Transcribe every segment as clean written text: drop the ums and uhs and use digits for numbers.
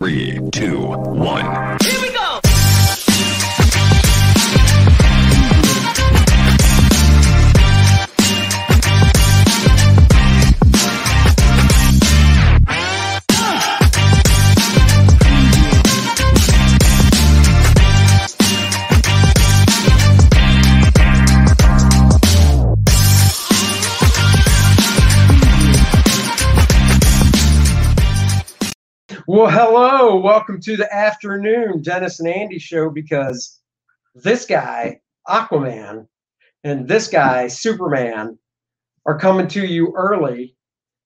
3, 2, 1. Here we go! Well, hello. Welcome to the afternoon Dennis and Andy show, because this guy, Aquaman, and this guy, Superman, are coming to you early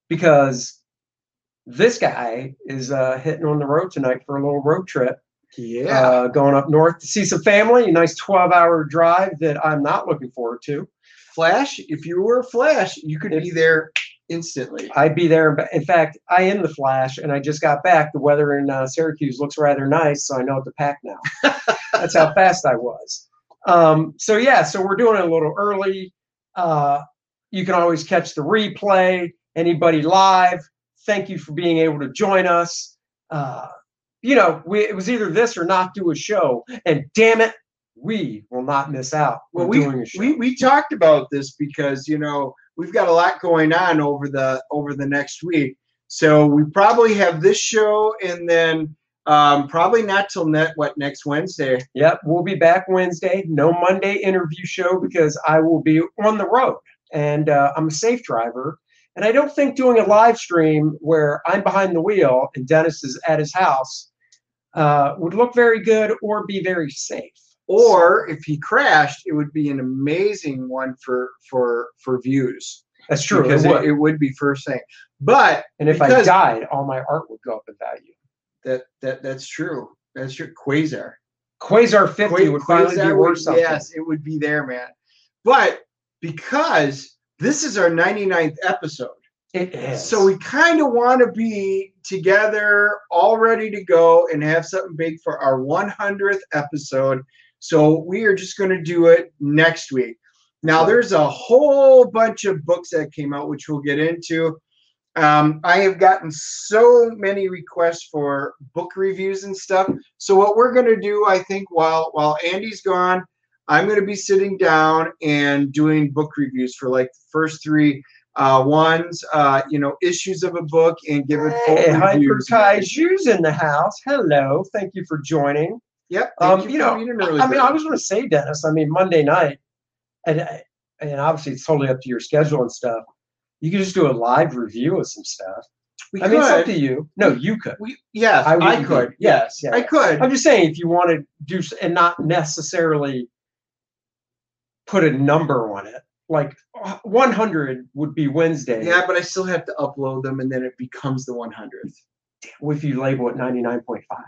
because this guy is hitting on the road tonight for a little road trip. Yeah. Going up north to see some family, a nice 12-hour drive that I'm not looking forward to. Flash, if you were Flash, you could be there instantly. I'd be there. In fact, I am the Flash, and I just got back. The weather in Syracuse looks rather nice, so I know what to pack now. That's how fast I was. So we're doing it a little early. You can always catch the replay. Anybody live, thank you for being able to join us. It was either this or not do a show, and damn it, we will not miss out. Well, doing a show. We talked about this because, you know, we've got a lot going on over the next week. So we probably have this show, and then probably not till next Wednesday. Yep, we'll be back Wednesday. No Monday interview show because I will be on the road, and I'm a safe driver. And I don't think doing a live stream where I'm behind the wheel and Dennis is at his house would look very good or be very safe. Or if he crashed, it would be an amazing one for views. That's true. Because it would be first thing. And if I died, all my art would go up in value. That's true. That's true. Quasar 50 would finally be worth something. Yes, it would be there, man. But because this is our 99th episode. It is. So we kind of want to be together, all ready to go, and have something big for our 100th episode. So we are just going to do it next week. Now, there's a whole bunch of books that came out, which we'll get into. I have gotten so many requests for book reviews and stuff. So what we're going to do, I think, while Andy's gone, I'm going to be sitting down and doing book reviews for like the first three ones, issues of a book, and give it full reviews. Hyperkaijus in the house. Hello. Thank you for joining. Yep. I was going to say, Dennis, I mean, Monday night, and obviously it's totally up to your schedule and stuff. You could just do a live review of some stuff. I mean, it's up to you. No, you could. I could. Yes. Yeah. I could. I'm just saying, if you want to do and not necessarily put a number on it, like 100 would be Wednesday. Yeah, but I still have to upload them, and then it becomes the 100th. Damn, if you label it 99.5.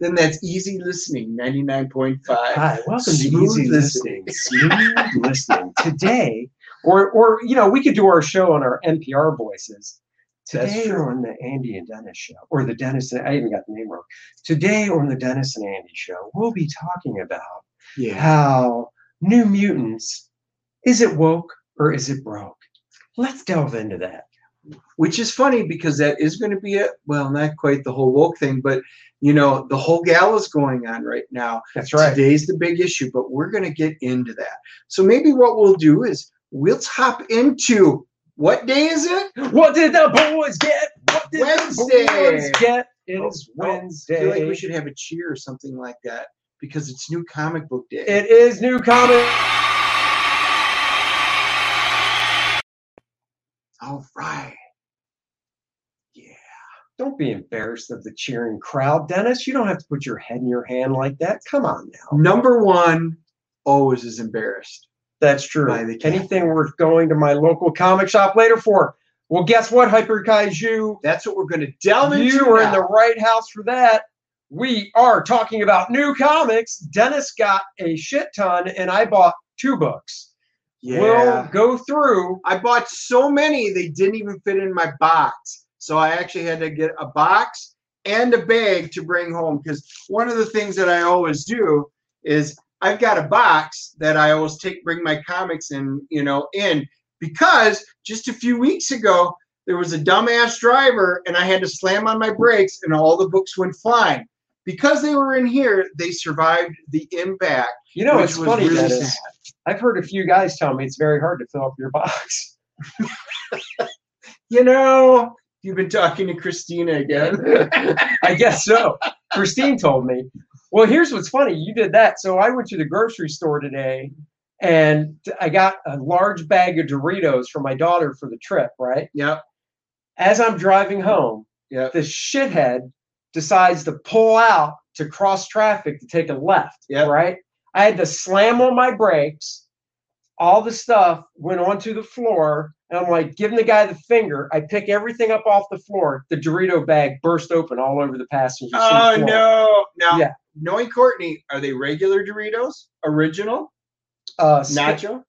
Then that's easy listening, 99.5. Hi, welcome to Easy Listening. Smooth listening. Today, or we could do our show on our NPR voices. Today on the Andy and Dennis show, or the Dennis and I even got the name wrong. Today on the Dennis and Andy show, we'll be talking about how New Mutants, is it woke or is it broke? Let's delve into that. Which is funny because that is going to be not quite the whole woke thing, but you know, the whole gala's going on right now. That's right. Today's the big issue, but we're going to get into that. So maybe what we'll do is we'll hop into, what day is it? What did the boys get? What did Wednesday. The boys get? It is Wednesday. I feel like we should have a cheer or something like that because it's New Comic Book Day. It is New Comic. All right. Yeah. Don't be embarrassed of the cheering crowd, Dennis. You don't have to put your head in your hand like that. Come on now. Number one always is embarrassed. That's true. Anything worth going to my local comic shop later for. Well, guess what, Hyperkaiju? That's what we're going to delve into. You are in the right house for that. We are talking about new comics. Dennis got a shit ton, and I bought 2 books. Yeah. We'll go through. I bought so many they didn't even fit in my box. So I actually had to get a box and a bag to bring home, because one of the things that I always do is I've got a box that I always bring my comics in, because just a few weeks ago there was a dumbass driver and I had to slam on my brakes and all the books went flying. Because they were in here, they survived the impact. You know, it's funny really that I've heard a few guys tell me it's very hard to fill up your box. You know, you've been talking to Christina again. I guess so. Christine told me. Well, here's what's funny. You did that. So I went to the grocery store today and I got a large bag of Doritos for my daughter for the trip, right? Yep. As I'm driving home, yep, this shithead decides to pull out to cross traffic to take a left, yep, right? I had to slam on my brakes. All the stuff went onto the floor, and I'm like giving the guy the finger. I pick everything up off the floor. The Dorito bag burst open all over the passenger seat. Oh, no. Now, yeah, knowing Courtney, are they regular Doritos? Original? Nacho?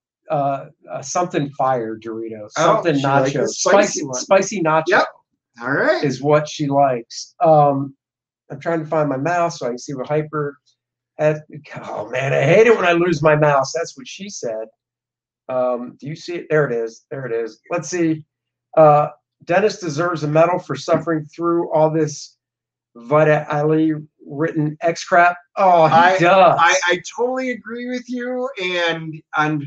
Something fire Doritos. Something nacho. Spicy nacho. Yep. All right. Is what she likes. I'm trying to find my mouse so I can see what hyper. Oh, man, I hate it when I lose my mouse. That's what she said. Do you see it? There it is. There it is. Let's see. Dennis deserves a medal for suffering through all this Vita Ali written X crap. Oh, he does. I totally agree with you. And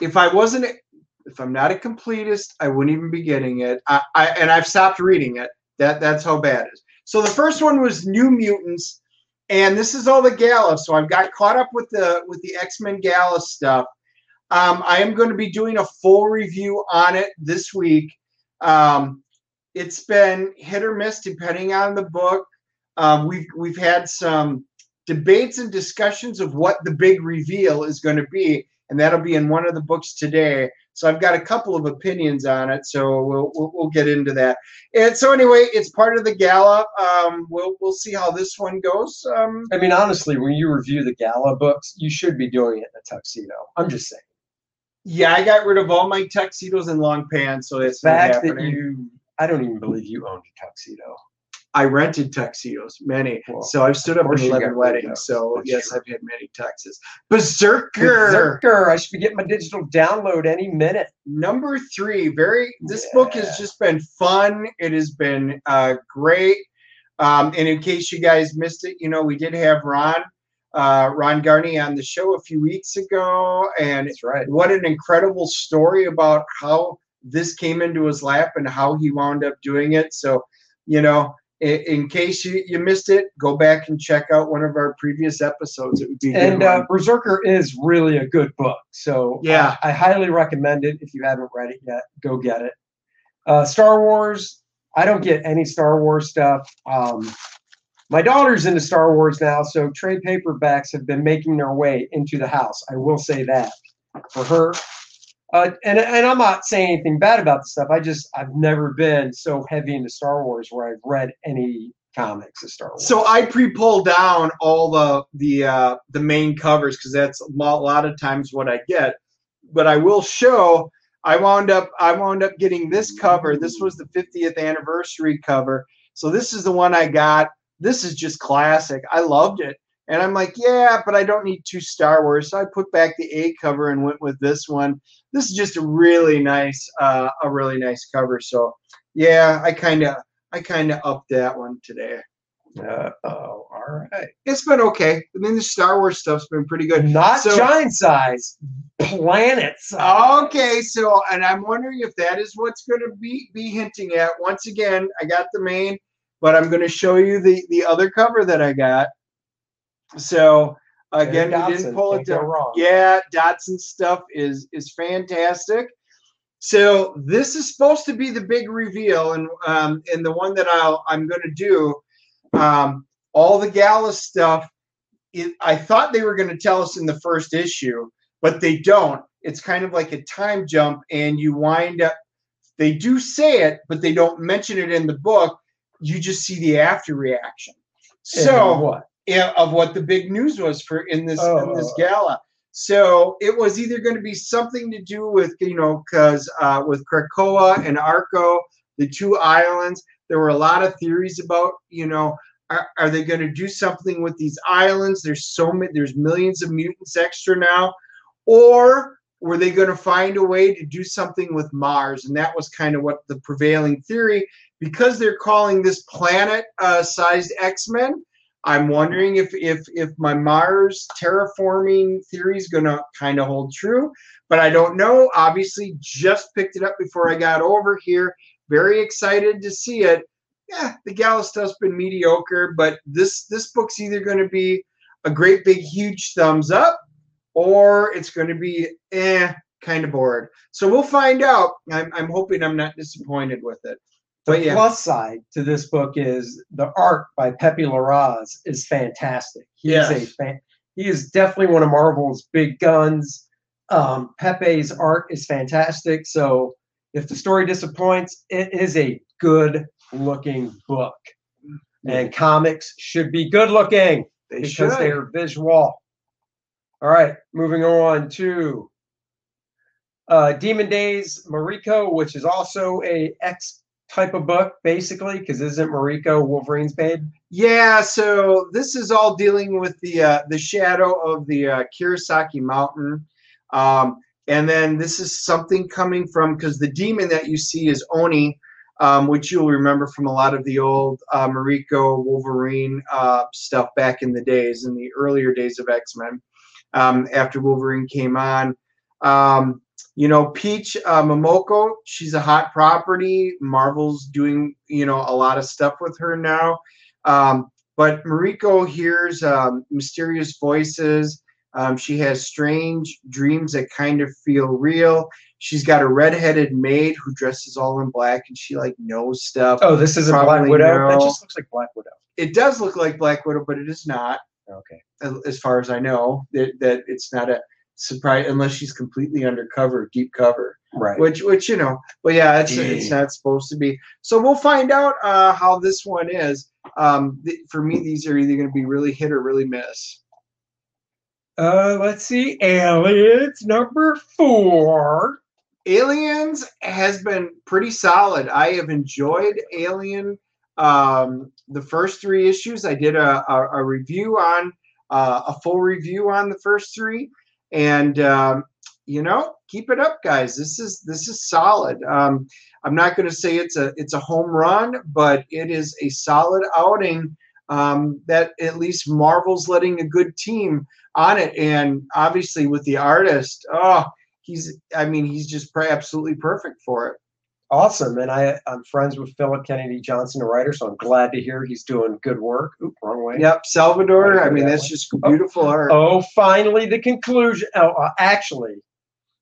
if I'm not a completist, I wouldn't even be getting it. And I've stopped reading it. That's how bad it is. So the first one was New Mutants. And this is all the Gala. So I've got caught up with the X-Men Gala stuff. I am going to be doing a full review on it this week. It's been hit or miss depending on the book. We've had some debates and discussions of what the big reveal is going to be, and that'll be in one of the books today. So I've got a couple of opinions on it. So we'll get into that. And so anyway, it's part of the Gala. We'll see how this one goes. I mean, honestly, when you review the Gala books, you should be doing it in a tuxedo. I'm just saying. Yeah, I got rid of all my tuxedos and long pants, so that's not happening. That I don't even believe you owned a tuxedo. I rented tuxedos, many. Well, so I've stood up in 11 weddings. So that's yes, true. I've had many tuxes. Berserker. I should be getting my digital download any minute. Number 3. This book has just been fun. It has been great. And in case you guys missed it, you know, we did have Ron Garney on the show a few weeks ago. And that's right. What an incredible story about how this came into his lap and how he wound up doing it. So, you know, in case you missed it, go back and check out one of our previous episodes. It would be Berserker is really a good book. So yeah, I highly recommend it. If you haven't read it yet, go get it. Star Wars. I don't get any Star Wars stuff. My daughter's into Star Wars now, so trade paperbacks have been making their way into the house. I will say that for her. And I'm not saying anything bad about the stuff. I've never been so heavy into Star Wars where I've read any comics of Star Wars. So I pre-pull down all the main covers because that's a lot of times what I get. But I will show. I wound up getting this cover. This was the 50th anniversary cover. So this is the one I got. This is just classic. I loved it. And I'm like, yeah, but I don't need 2 Star Wars. So I put back the A cover and went with this one. This is just a really nice cover. So, yeah, I kind of upped that one today. All right. It's been okay. I mean, the Star Wars stuff's been pretty good. Not giant size, planet size. Okay, so, and I'm wondering if that is what's going to be hinting at. Once again, I got the main, but I'm going to show you the other cover that I got. So again, we didn't pull it down wrong. Yeah, Dotson's stuff is fantastic. So this is supposed to be the big reveal, and the one that I'm going to do, all the Gala stuff. I thought they were going to tell us in the first issue, but they don't. It's kind of like a time jump, and you wind up. They do say it, but they don't mention it in the book. You just see the after reaction. So what? Of what the big news was for in this Gala. So it was either going to be something to do with, you know, because with Krakoa and Arco, the 2 islands, there were a lot of theories about, you know, are they going to do something with these islands? There's millions of mutants extra now. Or were they going to find a way to do something with Mars? And that was kind of what the prevailing theory, because they're calling this planet-sized X-Men. I'm wondering if my Mars terraforming theory is going to kind of hold true, but I don't know. Obviously, just picked it up before I got over here. Very excited to see it. Yeah, the Gala stuff's been mediocre, but this book's either going to be a great big huge thumbs up, or it's going to be kind of bored. So we'll find out. I'm hoping I'm not disappointed with it. The plus side to this book is the art by Pepe Larraz is fantastic. He is definitely one of Marvel's big guns. Pepe's art is fantastic. So if the story disappoints, it is a good-looking book. And comics should be good-looking because they are visual. All right, moving on to Demon Days Mariko, which is also a X type of book, basically, because isn't Mariko Wolverine's babe? Yeah, so this is all dealing with the shadow of the Kurosaki Mountain. And then this is something coming from, because the demon that you see is Oni, which you'll remember from a lot of the old Mariko Wolverine stuff back in the days, in the earlier days of X-Men, after Wolverine came on. You know, Peach Momoko, she's a hot property. Marvel's doing, you know, a lot of stuff with her now. But Mariko hears mysterious voices. She has strange dreams that kind of feel real. She's got a redheaded maid who dresses all in black, and she, like, knows stuff. Oh, this isn't Black Widow? That just looks like Black Widow. It does look like Black Widow, but it is not. Okay. As far as I know, that it's not a surprise, unless she's completely undercover, deep cover, right? Which you know, but yeah, it's not supposed to be. So we'll find out how this one is. For me, these are either going to be really hit or really miss. Let's see, Aliens #4. Aliens has been pretty solid. I have enjoyed Alien. The first 3 issues, I did a review on a full review on the first 3. And, you know, keep it up, guys. This is solid. I'm not going to say it's a home run, but it is a solid outing that at least Marvel's letting a good team on it. And obviously with the artist, he's just absolutely perfect for it. Awesome. And I'm friends with Philip Kennedy Johnson, the writer, so I'm glad to hear he's doing good work. Oop, wrong way. Yep, Salvador. I mean, that's just beautiful art. Oh, finally, the conclusion. Oh, actually,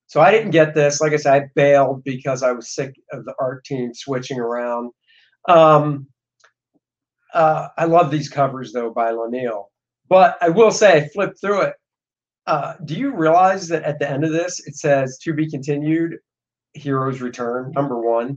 so I didn't get this. Like I said, I bailed because I was sick of the art team switching around. I love these covers, though, by Laniel. But I will say, I flipped through it. Do you realize that at the end of this, it says, "To be continued, Heroes Return #1.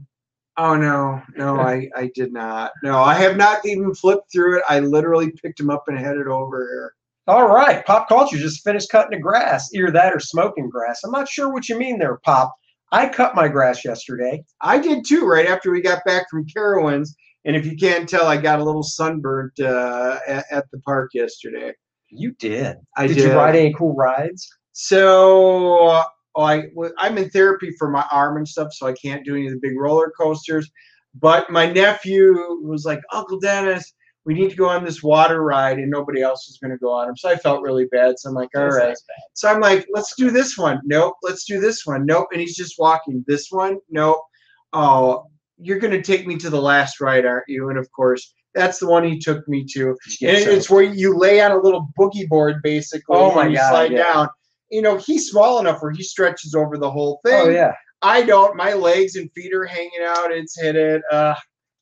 Oh no, I did not. No, I have not even flipped through it. I literally picked him up and headed over here. All right, Pop Culture just finished cutting the grass. Either that or smoking grass. I'm not sure what you mean there, Pop. I cut my grass yesterday. I did too, right after we got back from Carowinds. And if you can't tell, I got a little sunburnt at the park yesterday. You did. I did. Did you ride any cool rides? So. I'm in therapy for my arm and stuff, so I can't do any of the big roller coasters. But my nephew was like, "Uncle Dennis, we need to go on this water ride," and nobody else was going to go on him. So I felt really bad. So I'm like, all right. So I'm like, let's do this one. Nope. Let's do this one. Nope. And he's just walking. This one. Nope. Oh, you're going to take me to the last ride, aren't you? And, of course, that's the one he took me to. And it's where you lay on a little boogie board, basically. Oh, my God. You slide down. You know, he's small enough where he stretches over the whole thing. Oh, yeah. I don't. My legs and feet are hanging out. It's hit it.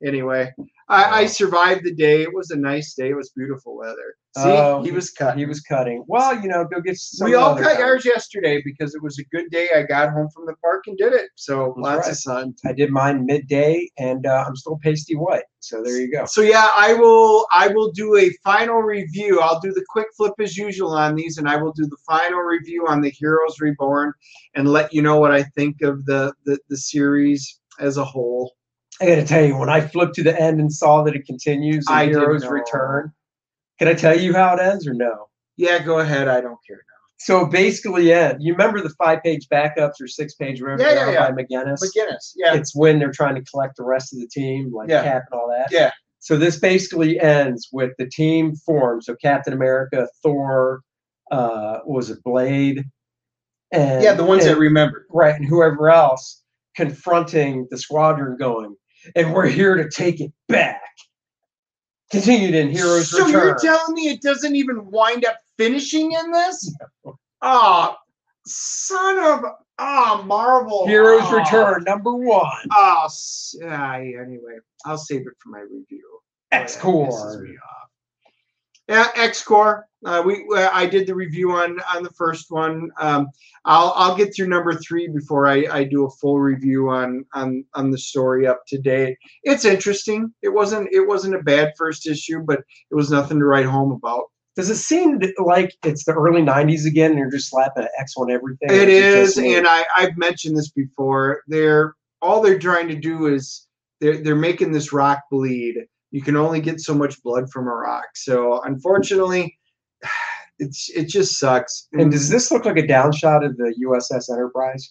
Anyway, I survived the day. It was a nice day. It was beautiful weather. See, he was cutting. He was cutting. Well, you know, go get some. We all cut ours yesterday because it was a good day. I got home from the park and did it. So lots of sun. I did mine midday, and I'm still pasty white. So there you go. So, yeah, I will do a final review. I'll do the quick flip as usual on these, and I will do the final review on the Heroes Reborn and let you know what I think of the series as a whole. I got to tell you, when I flipped to the end and saw that it continues, and Heroes Return. Can I tell you how it ends or no? Yeah, go ahead. I don't care now. So basically, yeah, you remember the 5-page backups or 6-page, whatever, by McGinnis? McGinnis, yeah. It's when they're trying to collect the rest of the team, like Cap and all that. Yeah. So this basically ends with the team formed. So Captain America, Thor, what was it, Blade? And, yeah, the ones that remember. Right, and whoever else confronting the squadron going, and we're here to take it back. Continued in Heroes Return. So you're telling me it doesn't even wind up finishing in this? Ah, Marvel. Heroes Return, #1. Anyway, I'll save it for my review. X-Core. Yeah, X-Core. I did the review on the first one. I'll get through #3 before I do a full review on the story up to date. It's interesting. It wasn't a bad first issue, but it was nothing to write home about. Does it seem like it's the early 90s again and you're just slapping an X on everything? It is, and I've mentioned this before. All they're trying to do is they're making this rock bleed. You can only get so much blood from a rock. So unfortunately, it just sucks. And does this look like a downshot of the USS Enterprise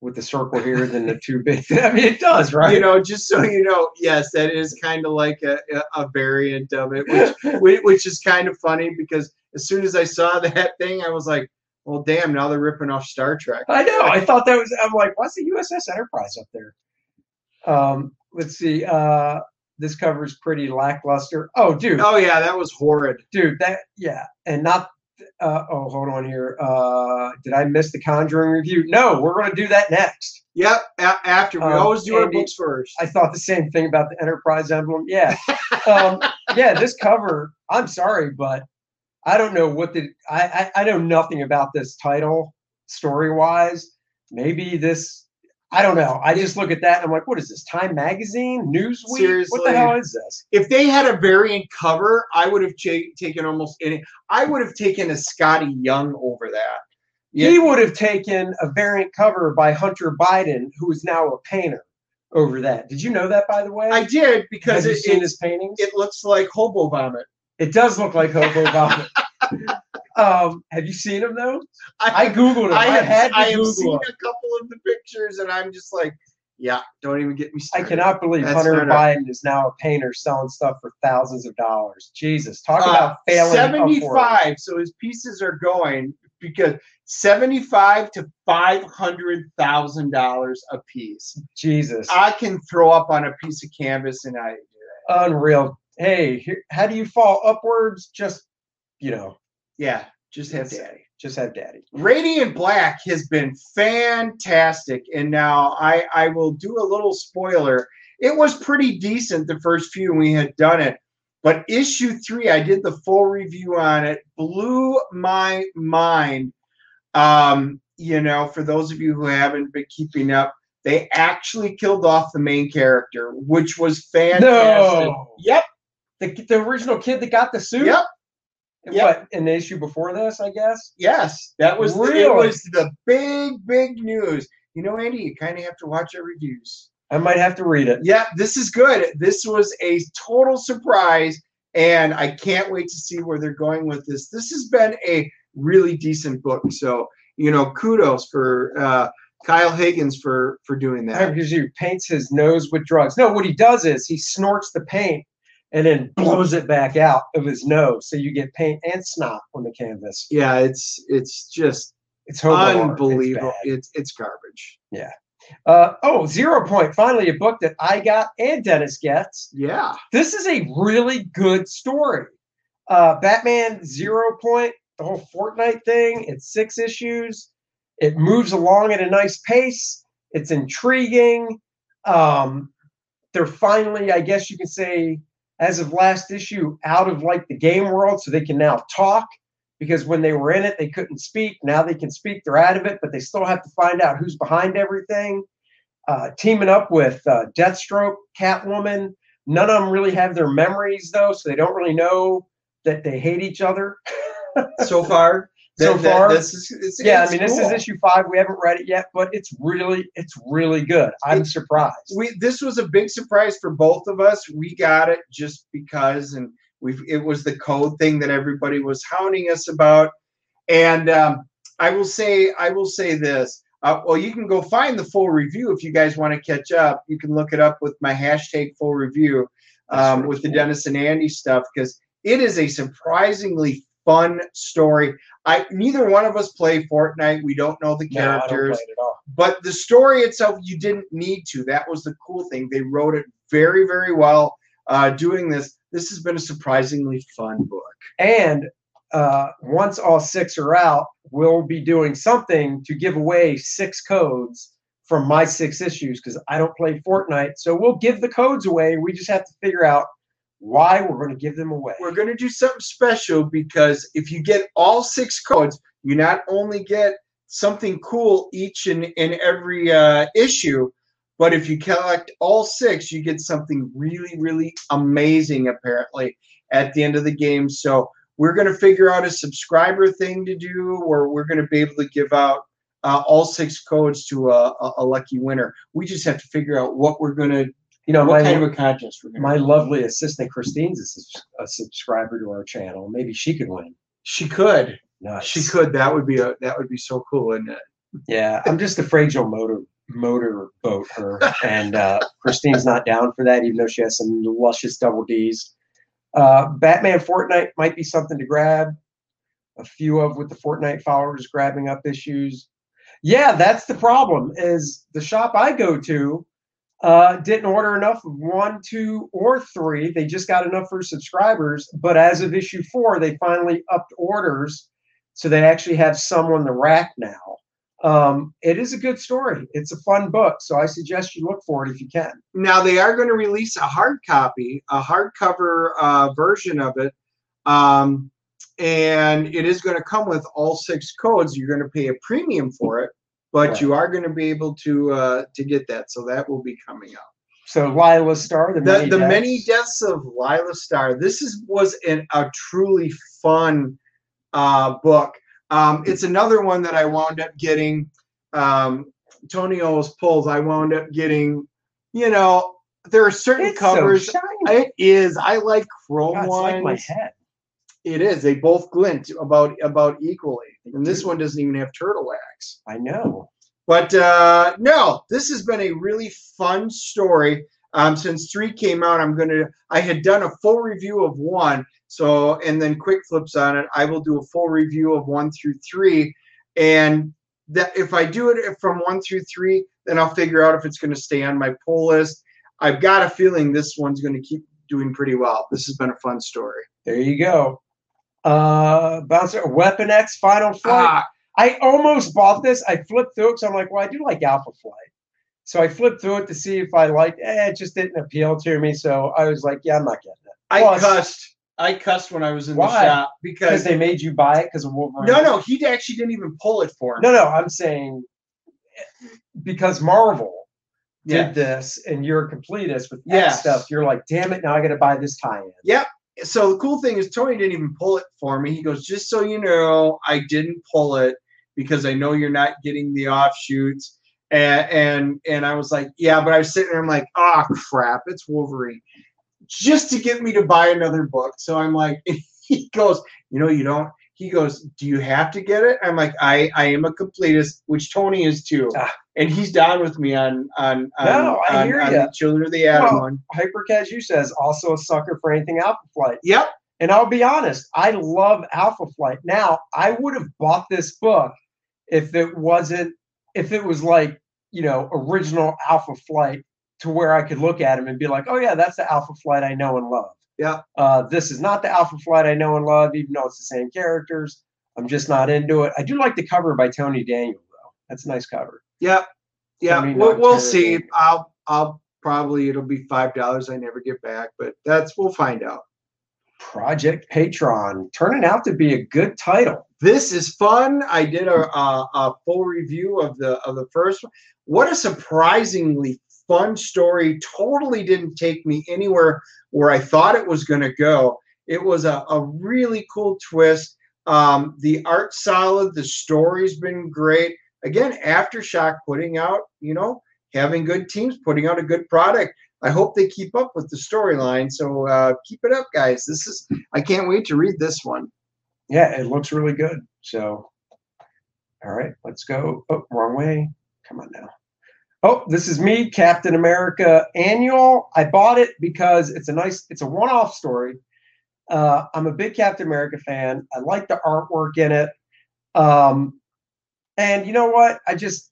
with the circle here than the two big? I mean, it does, right? You know, just so you know, yes, that is kind of like a variant of it, which is kind of funny because as soon as I saw that thing, I was like, well, damn, now they're ripping off Star Trek. I know. I thought that was, I'm like, what's the USS Enterprise up there? Let's see. This cover is pretty lackluster. Oh, dude. Oh, yeah, that was horrid. Dude, that, yeah. And not, oh, hold on here. Did I miss the Conjuring review? No, we're going to do that next. Yep, after. We always do our books first. I thought the same thing about the Enterprise emblem. Yeah. Yeah, this cover, I'm sorry, but I don't know what the, I know nothing about this title story-wise. Maybe this. I don't know. I just look at that and I'm like, what is this? Time Magazine? Newsweek? Seriously. What the hell is this? If they had a variant cover, I would have taken almost any. I would have taken a Scotty Young over that. Yeah. He would have taken a variant cover by Hunter Biden, who is now a painter, over that. Did you know that, by the way? I did, because have you seen his paintings? It looks like hobo vomit. It does look like hobo vomit. Have you seen him though? I Googled him. I have seen a couple of the pictures and I'm just like, yeah, don't even get me started. I cannot believe Hunter Biden is now a painter selling stuff for thousands of dollars. Jesus, talk about failing. 75, so his pieces are going because $75,000 to $500,000 a piece. Jesus. I can throw up on a piece of canvas and I do that. Unreal. Hey, how do you fall upwards? Just, you know. Yeah, just have daddy. Just have daddy. Radiant Black has been fantastic. And now I will do a little spoiler. It was pretty decent the first few we had done it. But issue 3, I did the full review on it. Blew my mind. You know, for those of you who haven't been keeping up, they actually killed off the main character, which was fantastic. No. Yep. The original kid that got the suit? Yep. What, an issue before this, I guess? Yes. That was really? It was the big, big news. You know, Andy, you kind of have to watch our reviews. I might have to read it. Yeah, this is good. This was a total surprise, and I can't wait to see where they're going with this. This has been a really decent book. So, you know, kudos for Kyle Higgins for doing that. Because he paints his nose with drugs. No, what he does is he snorts the paint and then blows it back out of his nose, so you get paint and snot on the canvas. Yeah, it's just it's unbelievable. It's garbage. Yeah. Oh, Zero Point. Finally, a book that I got and Dennis gets. Yeah. This is a really good story. Batman Zero Point, the whole Fortnite thing. It's 6 issues. It moves along at a nice pace. It's intriguing. They're finally, I guess you can say, as of last issue, out of like the game world, so they can now talk, because when they were in it, they couldn't speak. Now they can speak. They're out of it, but they still have to find out who's behind everything. Teaming up with Deathstroke, Catwoman. None of them really have their memories, though, so they don't really know that they hate each other. So far. This is, I mean, cool. This is issue 5. We haven't read it yet, but it's really good. I'm surprised. This was a big surprise for both of us. We got it just because, and it was the code thing that everybody was hounding us about. And I will say this. Well, you can go find the full review if you guys want to catch up. You can look it up with my hashtag full review with the Dennis and Andy stuff, because it is a surprisingly fun story. Neither one of us play Fortnite. We don't know the characters. No, I don't play it at all. But the story itself, you didn't need to. That was the cool thing. They wrote it very, very well doing this. This has been a surprisingly fun book. And once all six are out, we'll be doing something to give away 6 codes from my 6 issues, because I don't play Fortnite. So we'll give the codes away. We just have to figure out why we're going to give them away. We're going to do something special, because if you get all 6 codes, you not only get something cool each in every issue, but if you collect all 6, you get something really, really amazing, apparently, at the end of the game. So we're going to figure out a subscriber thing to do, or we're going to be able to give out all 6 codes to a lucky winner. We just have to figure out what we're going to, what kind of a contest we're going to do. My lovely assistant, Christine's a subscriber to our channel. Maybe she could win. She could. Nice. She could. That would be so cool, wouldn't it? Yeah, I'm just afraid you'll motorboat her, and Christine's not down for that, even though she has some luscious double Ds. Batman Fortnite might be something to grab. A few of with the Fortnite followers grabbing up issues. Yeah, that's the problem, is the shop I go to didn't order enough of 1, 2, or 3. They just got enough for subscribers. But as of issue 4, they finally upped orders, so they actually have some on the rack now. It is a good story. It's a fun book, so I suggest you look for it if you can. Now, they are going to release a hardcover version of it, and it is going to come with all 6 codes. You're going to pay a premium for it, but right, you are going to be able to get that, so that will be coming up. So Lila Starr, many deaths of Lila Starr. This was a truly fun book. It's another one that I wound up getting. Tony always pulls. I wound up getting, there are certain covers. So it is. I like chrome ones. It's like my head. It is. They both glint about equally. And this one doesn't even have turtle wax. I know. But no, this has been a really fun story. Since 3 came out, I had done a full review of 1. So, and then quick flips on it. I will do a full review of 1 through 3, and that if I do it from 1 through 3, then I'll figure out if it's going to stay on my poll list. I've got a feeling this one's going to keep doing pretty well. This has been a fun story. There you go. Bouncer Weapon X Final Flight. I almost bought this. I flipped through it, so I'm like, well, I do like Alpha Flight. So I flipped through it to see if I liked. It just didn't appeal to me. So I was like, yeah, I'm not getting it. I cussed when I was in the shop because they made you buy it because of Wolverine. No, he actually didn't even pull it for me. No, I'm saying because Marvel did this, and you're a completist with that stuff. You're like, damn it, now I got to buy this tie-in. Yep. So the cool thing is Tony didn't even pull it for me. He goes, just so you know, I didn't pull it because I know you're not getting the offshoots. And I was like, yeah, but I was sitting there, I'm like, oh, crap, it's Wolverine. Just to get me to buy another book. So I'm like, he goes, you don't. He goes, do you have to get it? I'm like, I am a completist, which Tony is too. And he's down with me on the Children of the Atom one. Hypercasu says, also a sucker for anything Alpha Flight. Yep. And I'll be honest, I love Alpha Flight. Now, I would have bought this book if it was like, original Alpha Flight, to where I could look at him and be like, oh, yeah, that's the Alpha Flight I know and love. Yeah. This is not the Alpha Flight I know and love, even though it's the same characters. I'm just not into it. I do like the cover by Tony Daniel, though. That's a nice cover. Yeah. Yeah. We'll see. I'll probably, it'll be $5 I never get back, but we'll find out. Project Patron, turning out to be a good title. This is fun. I did a full review of the first one. What a surprisingly fun story. Totally didn't take me anywhere where I thought it was going to go. It was a really cool twist. The art's solid. The story's been great. Again, Aftershock putting out, having good teams, putting out a good product. I hope they keep up with the storyline. So keep it up, guys. I can't wait to read this one. Yeah, it looks really good. So All right, let's go. Oh, wrong way. Come on now. Oh, this is me, Captain America Annual. I bought it because it's a nice, it's a one-off story. I'm a big Captain America fan. I like the artwork in it. And you know what? I just,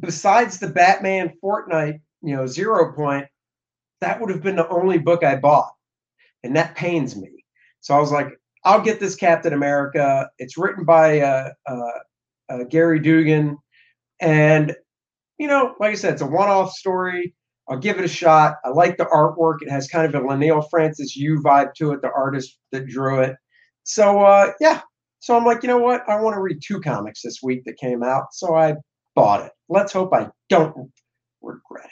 besides the Batman Fortnite, you know, 0 point, that would have been the only book I bought. And that pains me. So I was like, I'll get this Captain America. It's written by Gary Dugan. And, you know, like I said, it's a one-off story. I'll give it a shot. I like the artwork. It has kind of a Laniel Francis Yu vibe to it, the artist that drew it. So, yeah. So I'm like, you know what? I want to read two comics this week that came out. So I bought it. Let's hope I don't regret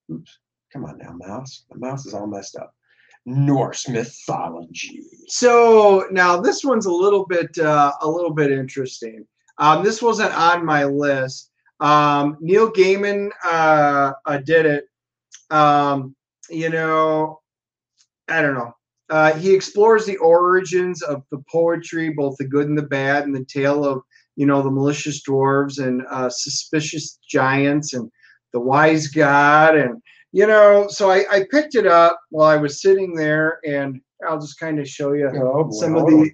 it. Oops. Come on now, mouse. The mouse is all messed up. Norse mythology. So now this one's a little bit interesting. This wasn't on my list. Neil Gaiman did it. You know, I don't know. He explores the origins of the poetry, both the good and the bad, and the tale of, you know, the malicious dwarves and suspicious giants and the wise god and. You know, so I picked it up while I was sitting there, and I'll just kind of show you some of the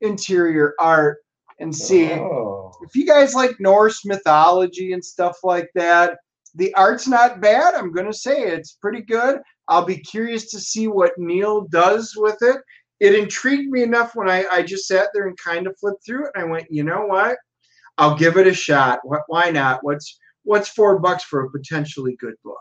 interior art and see if you guys like Norse mythology and stuff like that. The art's not bad. I'm going to say it's pretty good. I'll be curious to see what Neil does with it. It intrigued me enough when I just sat there and kind of flipped through it. I went, you know what? I'll give it a shot. Why not? What's $4 for a potentially good book?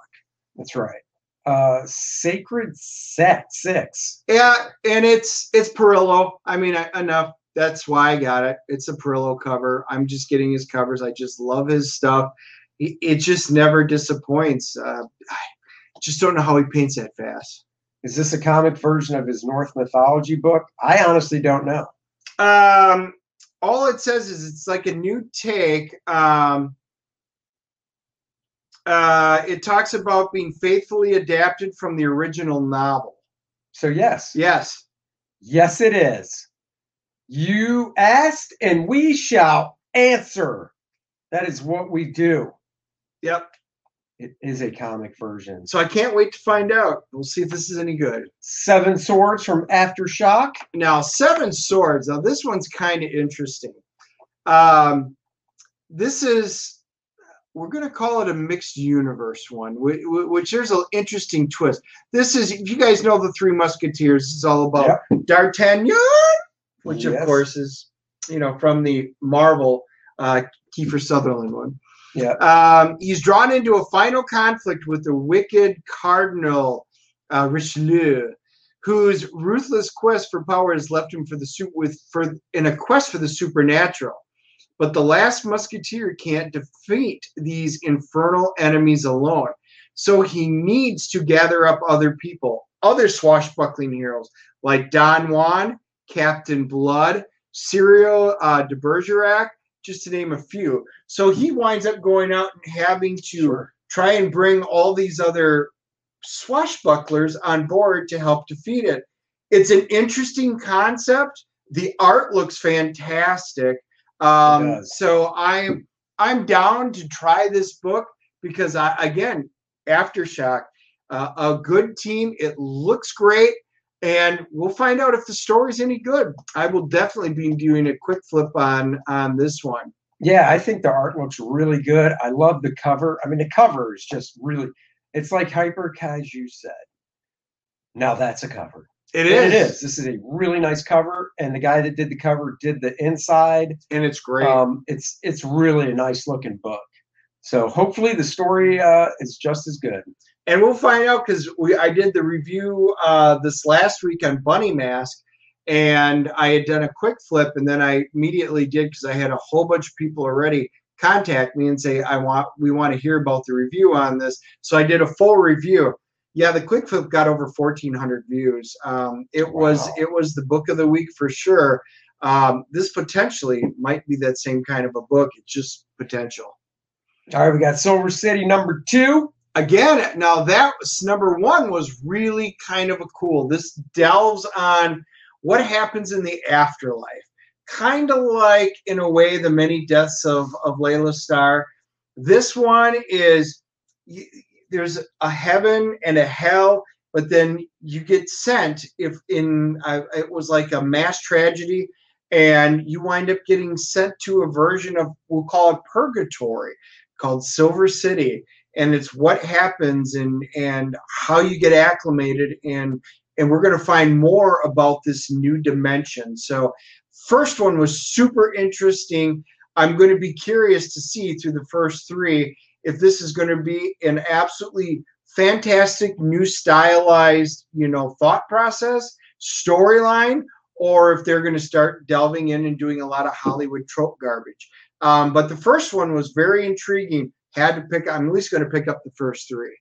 That's right. Sacred Set 6. Yeah, and it's Perillo. I mean, enough. That's why I got it. It's a Perillo cover. I'm just getting his covers. I just love his stuff. It just never disappoints. I just don't know how he paints that fast. Is this a comic version of his Norse mythology book? I honestly don't know. All it says is it's like a new take. It talks about being faithfully adapted from the original novel. So yes, it is. You asked and we shall answer. That is what we do. Yep. It is a comic version. So I can't wait to find out. We'll see if this is any good. Seven Swords from Aftershock. Now, Seven Swords. Now, this one's kind of interesting. This is... We're going to call it a mixed universe one, which there's an interesting twist. This is, if you guys know the Three Musketeers, this is all about D'Artagnan, which of course is, you know, from the Marvel Kiefer Sutherland one. Yeah. He's drawn into a final conflict with the wicked Cardinal Richelieu, whose ruthless quest for power has left him in a quest for the supernatural. But the last musketeer can't defeat these infernal enemies alone. So he needs to gather up other people, other swashbuckling heroes like Don Juan, Captain Blood, Cyril de Bergerac, just to name a few. So he winds up going out and having to try and bring all these other swashbucklers on board to help defeat it. It's an interesting concept. The art looks fantastic. So I'm down to try this book because again, Aftershock, a good team. It looks great, and we'll find out if the story's any good. I will definitely be doing a quick flip on this one. Yeah, I think the art looks really good. I love the cover. I mean, the cover is just really. It's like hyper kaiju said. Now that's a cover. It is. This is a really nice cover, and the guy that did the cover did the inside, and it's great. It's really a nice looking book. So hopefully the story is just as good, and we'll find out because I did the review this last week on Bunny Mask, and I had done a quick flip, and then I immediately did because I had a whole bunch of people already contact me and say we want to hear about the review on this. So I did a full review. Yeah, the quick flip got over 1,400 views. It was the book of the week for sure. This potentially might be that same kind of a book. It's just potential. All right, we got Silver City #2. Again, now that was, #1 was really kind of a cool. This delves on what happens in the afterlife. kind of like, in a way, The Many Deaths of Layla Starr. This one is, there's a heaven and a hell, but then you get sent, if in, it was like a mass tragedy, and you wind up getting sent to a version of, we'll call it purgatory, called Silver City. And it's what happens and how you get acclimated. And we're going to find more about this new dimension. So first one was super interesting. I'm going to be curious to see through the first three if this is going to be an absolutely fantastic new stylized, you know, thought process, storyline, or if they're going to start delving in and doing a lot of Hollywood trope garbage. But the first one was very intriguing. Had to pick, I'm at least going to pick up the first three.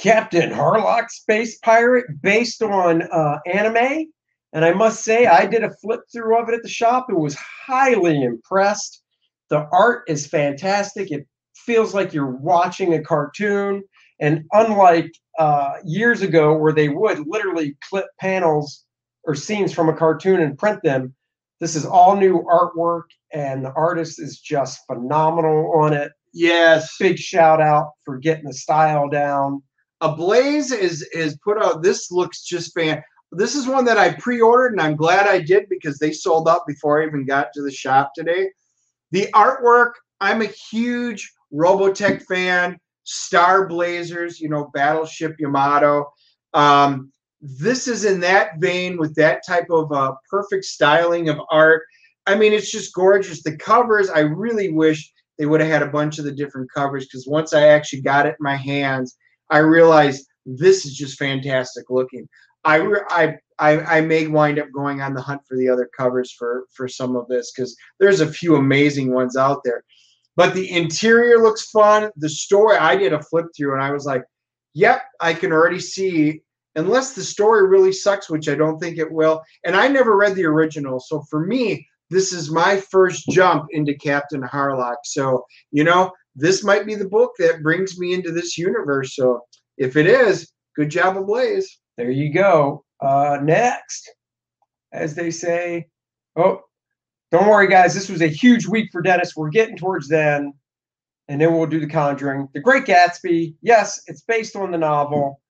Captain Harlock, Space Pirate, based on anime. And I must say, I did a flip through of it at the shop. It was highly impressed. The art is fantastic. It feels like you're watching a cartoon. And unlike years ago where they would literally clip panels or scenes from a cartoon and print them, this is all new artwork, and the artist is just phenomenal on it. Yes. Big shout out for getting the style down. Ablaze is put out. This looks just fantastic. This is one that I pre-ordered, and I'm glad I did because they sold out before I even got to the shop today. The artwork, I'm a huge Robotech fan, Star Blazers, you know, Battleship Yamato. This is in that vein with that type of perfect styling of art. I mean, it's just gorgeous. The covers, I really wish they would have had a bunch of the different covers because once I actually got it in my hands, I realized this is just fantastic looking. I may wind up going on the hunt for the other covers for some of this because there's a few amazing ones out there. But the interior looks fun. The story, I did a flip through and I was like, yep, I can already see, unless the story really sucks, which I don't think it will. And I never read the original. So for me, this is my first jump into Captain Harlock. So, you know, this might be the book that brings me into this universe. So if it is, good job, Ablaze. There you go. Next, as they say. Oh, don't worry, guys. This was a huge week for Dennis. We're getting towards then, and then we'll do The Conjuring. The Great Gatsby. Yes, it's based on the novel.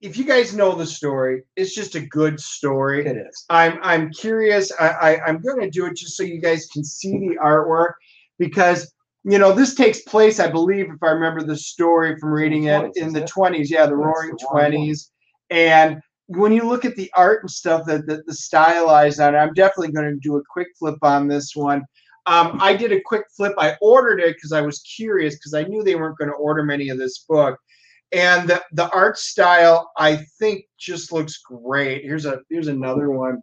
If you guys know the story, it's just a good story. It is. I'm curious. I'm going to do it just so you guys can see the artwork because, you know, this takes place, I believe, if I remember the story from reading it, in the 20s. Yeah, the Roaring 20s. And when you look at the art and stuff, the stylized on it, I'm definitely going to do a quick flip on this one. I did a quick flip. I ordered it because I was curious because I knew they weren't going to order many of this book. And the art style, I think, just looks great. Here's another one.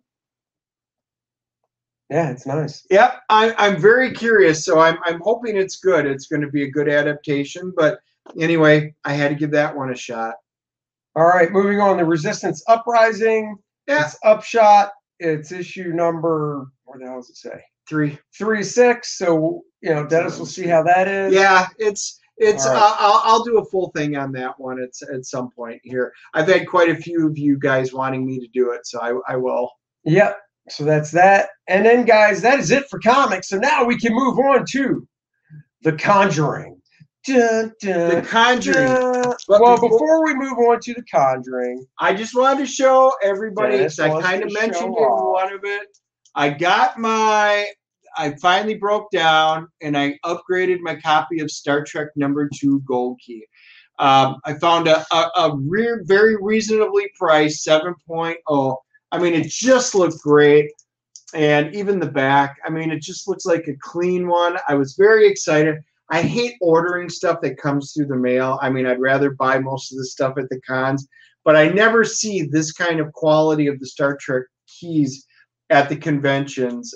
Yeah, it's nice. Yep, I'm very curious, so I'm hoping it's good. It's going to be a good adaptation. But anyway, I had to give that one a shot. All right, moving on to Resistance Uprising. Yeah. It's Upshot. It's issue number, what the hell does it say? 336. So, you know, Dennis will see how that is. Yeah, it's right. I'll do a full thing on that one at some point here. I've had quite a few of you guys wanting me to do it, so I will. Yep. So that's that. And then, guys, that is it for comics. So now we can move on to The Conjuring. Dun, dun, The Conjuring. Dun. But well, before we move on to The Conjuring, I just wanted to show everybody, because I kind of mentioned it in one of it. I finally broke down and I upgraded my copy of Star Trek #2 Gold Key. I found a very reasonably priced 7.0. I mean, it just looked great. And even the back, I mean, it just looks like a clean one. I was very excited. I hate ordering stuff that comes through the mail. I mean, I'd rather buy most of the stuff at the cons, but I never see this kind of quality of the Star Trek keys at the conventions.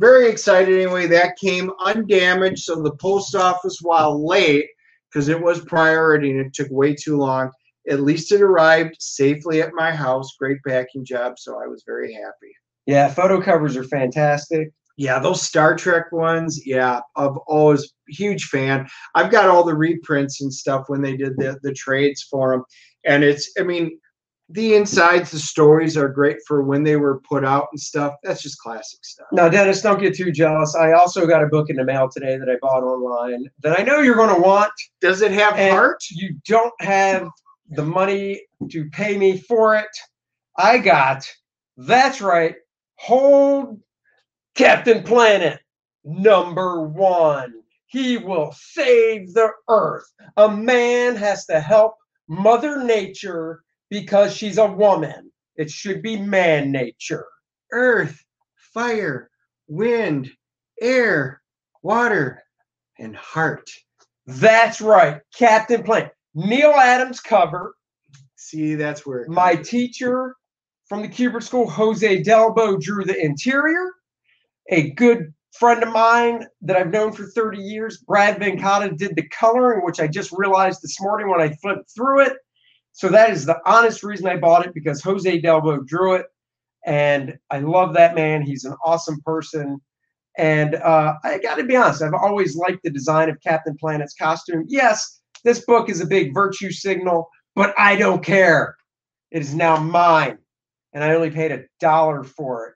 Very excited anyway. That came undamaged. So the post office, while late, because it was priority and it took way too long, at least it arrived safely at my house. Great packing job. So I was very happy. Yeah, photo covers are fantastic. Yeah, those Star Trek ones. Yeah, I've always been a huge fan. I've got all the reprints and stuff when they did the trades for them. And it's, I mean, the insides, the stories are great for when they were put out and stuff. That's just classic stuff. Now, Dennis, don't get too jealous. I also got a book in the mail today that I bought online that I know you're going to want. Does it have heart? You don't have the money to pay me for it. I got, that's right, hold Captain Planet #1. He will save the earth. A man has to help Mother Nature because she's a woman. It should be man nature. Earth, fire, wind, air, water, and heart. That's right. Captain Planet. Neil Adams cover. See, that's where my teacher from the Cuber School, Jose Delbo, drew the interior. A good friend of mine that I've known for 30 years, Brad Venkata, did the coloring, which I just realized this morning when I flipped through it. So that is the honest reason I bought it, because Jose Delbo drew it, and I love that man. He's an awesome person, and I got to be honest, I've always liked the design of Captain Planet's costume. Yes, this book is a big virtue signal, but I don't care. It is now mine, and I only paid $1 for it.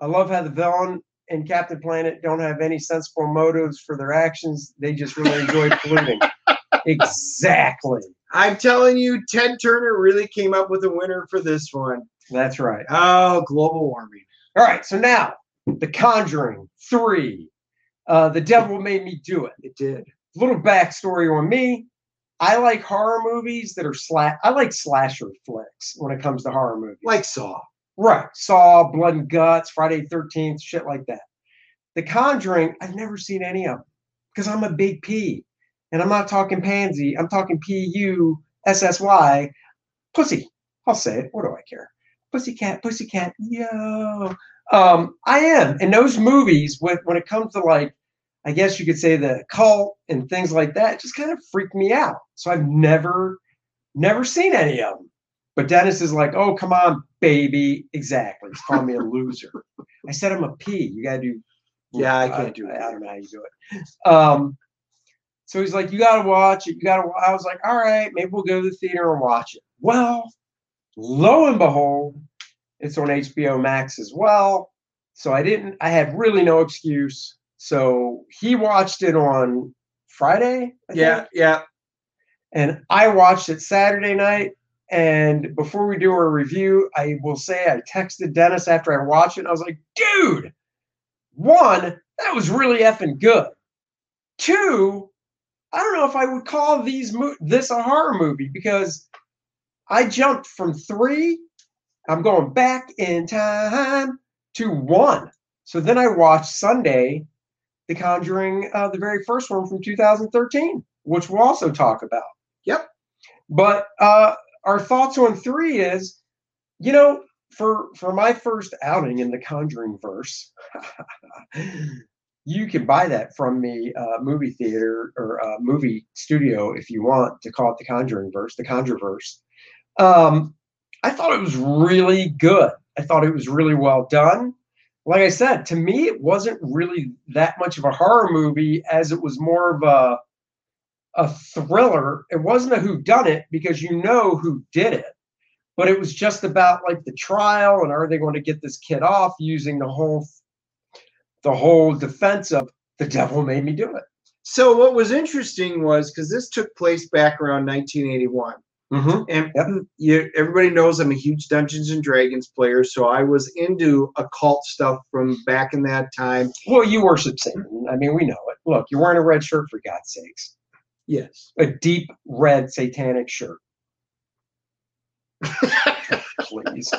I love how the villain and Captain Planet don't have any sensible motives for their actions. They just really enjoy polluting. Exactly. I'm telling you, Ted Turner really came up with a winner for this one. That's right. Oh, global warming. All right, so now, The Conjuring 3. The Devil Made Me Do It. It did. A little backstory on me. I like horror movies that are I like slasher flicks when it comes to horror movies. Like Saw. Right. Saw, Blood and Guts, Friday the 13th, shit like that. The Conjuring, I've never seen any of them because I'm a big P. And I'm not talking pansy. I'm talking P-U-S-S-Y. Pussy. I'll say it. What do I care? Pussycat, pussycat, yo. I am. And those movies, when it comes to, like, I guess you could say the cult and things like that, just kind of freaked me out. So I've never seen any of them. But Dennis is like, oh, come on, baby. Exactly. He's calling me a loser. I said I'm a P. You got to do. Yeah, I can't do it. I don't know how you do it. So he's like, you got to watch it. You got to. I was like, all right, maybe we'll go to the theater and watch it. Well, lo and behold, it's on HBO Max as well. So I had really no excuse. So he watched it on Friday. I think. And I watched it Saturday night. And before we do our review, I will say I texted Dennis after I watched it. I was like, dude, 1, that was really effing good. 2, I don't know if I would call this a horror movie, because I jumped from 3, I'm going back in time, to 1. So then I watched Sunday, The Conjuring, the very first one from 2013, which we'll also talk about. Yep. But our thoughts on 3 is, you know, for my first outing in the Conjuring verse, you can buy that from me, movie theater or movie studio, if you want to call it the Conjuring verse, the Conjureverse. I thought it was really good. I thought it was really well done. Like I said, to me, it wasn't really that much of a horror movie, as it was more of a thriller. It wasn't a whodunit, because you know who did it, but it was just about, like, the trial and are they going to get this kid off, using the whole defense of the devil made me do it. So what was interesting was, because this took place back around 1981. Mm-hmm. And everybody knows I'm a huge Dungeons and Dragons player, so I was into occult stuff from back in that time. Well, you worship Satan. I mean, we know it. Look, you're wearing a red shirt, for God's sakes. Yes. A deep red satanic shirt. Please.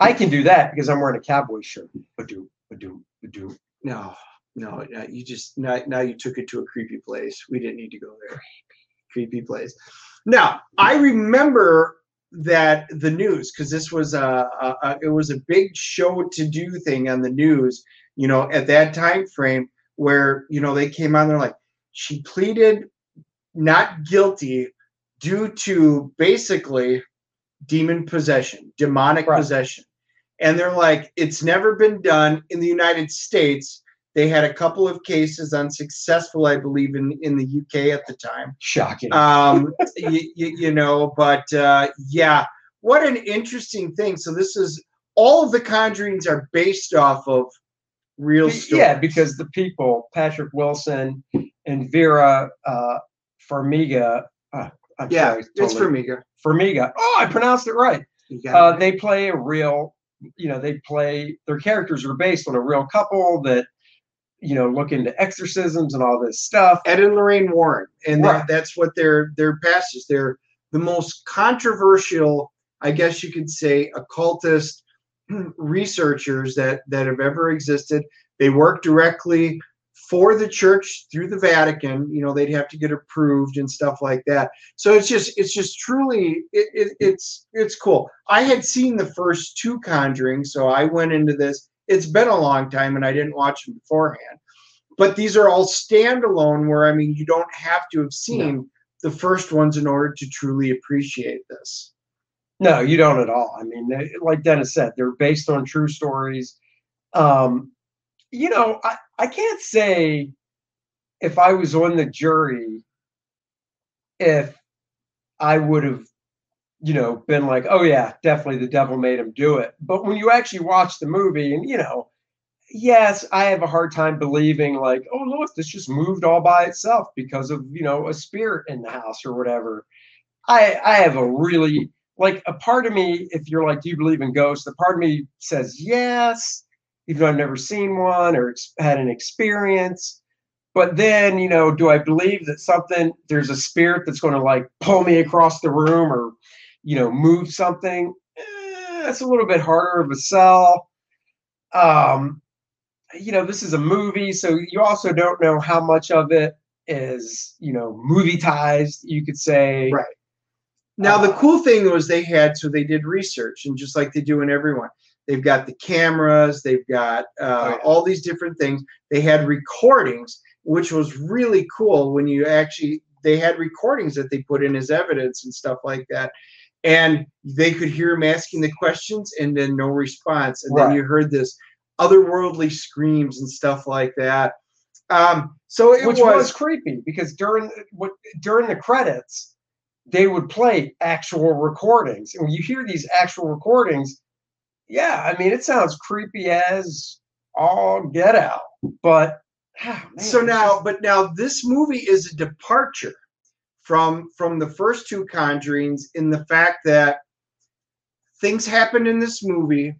I can do that because I'm wearing a cowboy shirt. Badoo. No, you just now you took it to a creepy place. We didn't need to go there. Creepy place. Now, I remember that the news, because this was a big show to do thing on the news, you know, at that time frame, where, you know, they came on, they're like, she pleaded not guilty due to basically demon possession, demonic possession. And they're like, it's never been done in the United States. They had a couple of cases unsuccessful, I believe, in the UK at the time. Shocking. You know, but yeah, What an interesting thing. So this is, all of the Conjurings are based off of real stories. Yeah, because the people, Patrick Wilson and Vera Farmiga. Farmiga. Oh, I pronounced it right. They play a real, you know, they play, their characters are based on a real couple that, you know, look into exorcisms and all this stuff. Ed and Lorraine Warren. And right. that's what their past is. They're the most controversial, I guess you could say, occultist researchers that have ever existed. They work directly for the church through the Vatican. You know, they'd have to get approved and stuff like that. So it's just truly, it's cool. I had seen the first two Conjuring, so I went into this. It's been a long time, and I didn't watch them beforehand. But these are all standalone, where, I mean, you don't have to have seen the first ones in order to truly appreciate this. No, you don't at all. I mean, they, like Dennis said, they're based on true stories. You know, I can't say if I was on the jury, if I would have, you know, been like, oh, yeah, definitely the devil made him do it. But when you actually watch the movie and, you know, yes, I have a hard time believing like, oh, look, this just moved all by itself because of, you know, a spirit in the house or whatever. I have a really, like, a part of me, if you're like, do you believe in ghosts? The part of me says yes, even though I've never seen one or had an experience. But then, you know, do I believe that something, there's a spirit that's going to like pull me across the room or, you know, move something? That's a little bit harder of a sell. You know, this is a movie, so you also don't know how much of it is, you know, movie-tized, you could say. Right. Now, the cool thing was they had, so they did research, and just like they do in everyone. They've got the cameras, they've got all these different things. They had recordings, which was really cool when you actually, they had recordings that they put in as evidence and stuff like that. And they could hear him asking the questions and then no response. And then you heard this otherworldly screams and stuff like that. So it was creepy because during the credits, they would play actual recordings. And when you hear these actual recordings, yeah, I mean, it sounds creepy as all get out. But now this movie is a departure from the first two Conjurings in the fact that things happen in this movie,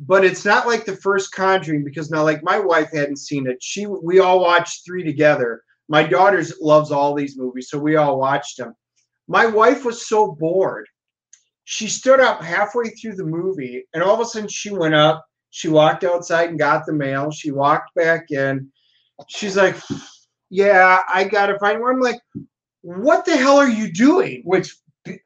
but it's not like the first Conjuring, because now, like, my wife hadn't seen it. We all watched three together. My daughter loves all these movies, so we all watched them. My wife was so bored. She stood up halfway through the movie, and all of a sudden she went up. She walked outside and got the mail. She walked back in. She's like, yeah, I got to find one. I'm like, what the hell are you doing? Which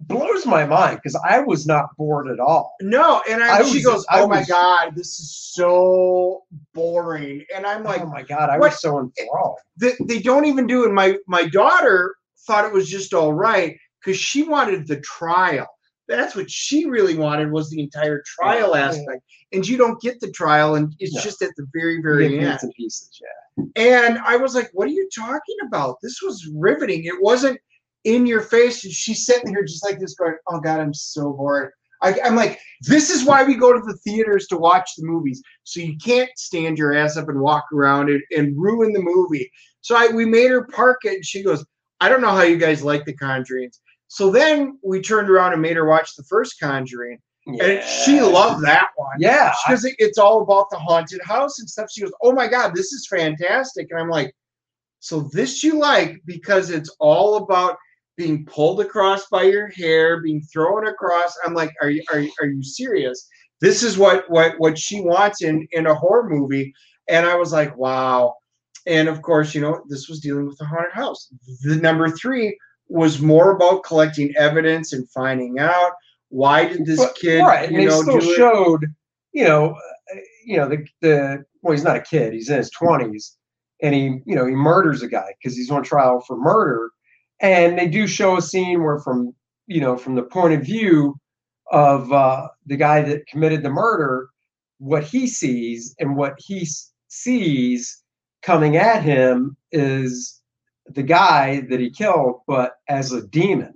blows my mind because I was not bored at all. No. And she goes, oh, my God, this is so boring. And I'm like, oh, my God, I was so enthralled. They don't even do it. My daughter thought it was just all right because she wanted the trial. That's what she really wanted, was the entire trial aspect. And you don't get the trial, and it's just at the very, very end. Bits and pieces, yeah. And I was like, what are you talking about? This was riveting. It wasn't in your face. And she's sitting here just like this going, oh, God, I'm so bored. I'm like, this is why we go to the theaters to watch the movies. So you can't stand your ass up and walk around and ruin the movie. So we made her park it, and she goes, I don't know how you guys like the Conjurings. So then we turned around and made her watch the first Conjuring, and she loved that one. Yeah, because it's all about the haunted house and stuff. She goes, "Oh my God, this is fantastic!" And I'm like, "So this you like because it's all about being pulled across by your hair, being thrown across." I'm like, "Are you serious? This is what she wants in a horror movie." And I was like, "Wow!" And of course, you know, this was dealing with the haunted house. The number three was more about collecting evidence and finding out why did this kid, right? And showed, you know, well, he's not a kid; he's in his 20s, and he murders a guy because he's on trial for murder. And they do show a scene where, from the point of view of the guy that committed the murder, what he sees and what he sees coming at him is the guy that he killed, but as a demon.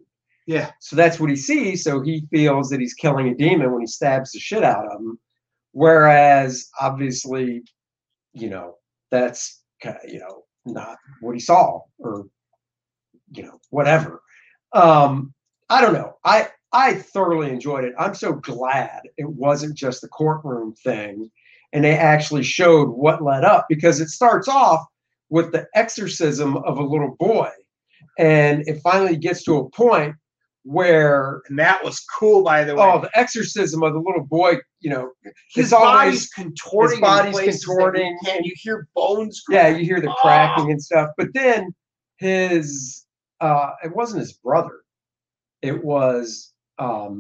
Yeah. So that's what he sees. So he feels that he's killing a demon when he stabs the shit out of him. Whereas obviously, you know, that's kind of, you know, not what he saw or, you know, whatever. I don't know. I thoroughly enjoyed it. I'm so glad it wasn't just the courtroom thing and they actually showed what led up, because it starts off with the exorcism of a little boy. And it finally gets to a point where, and that was cool, by the way. Oh, the exorcism of the little boy, you know, his body's contorting. His body's contorting. And you hear bones cracking. Yeah, you hear the cracking and stuff. But then his, it wasn't his brother. It was, that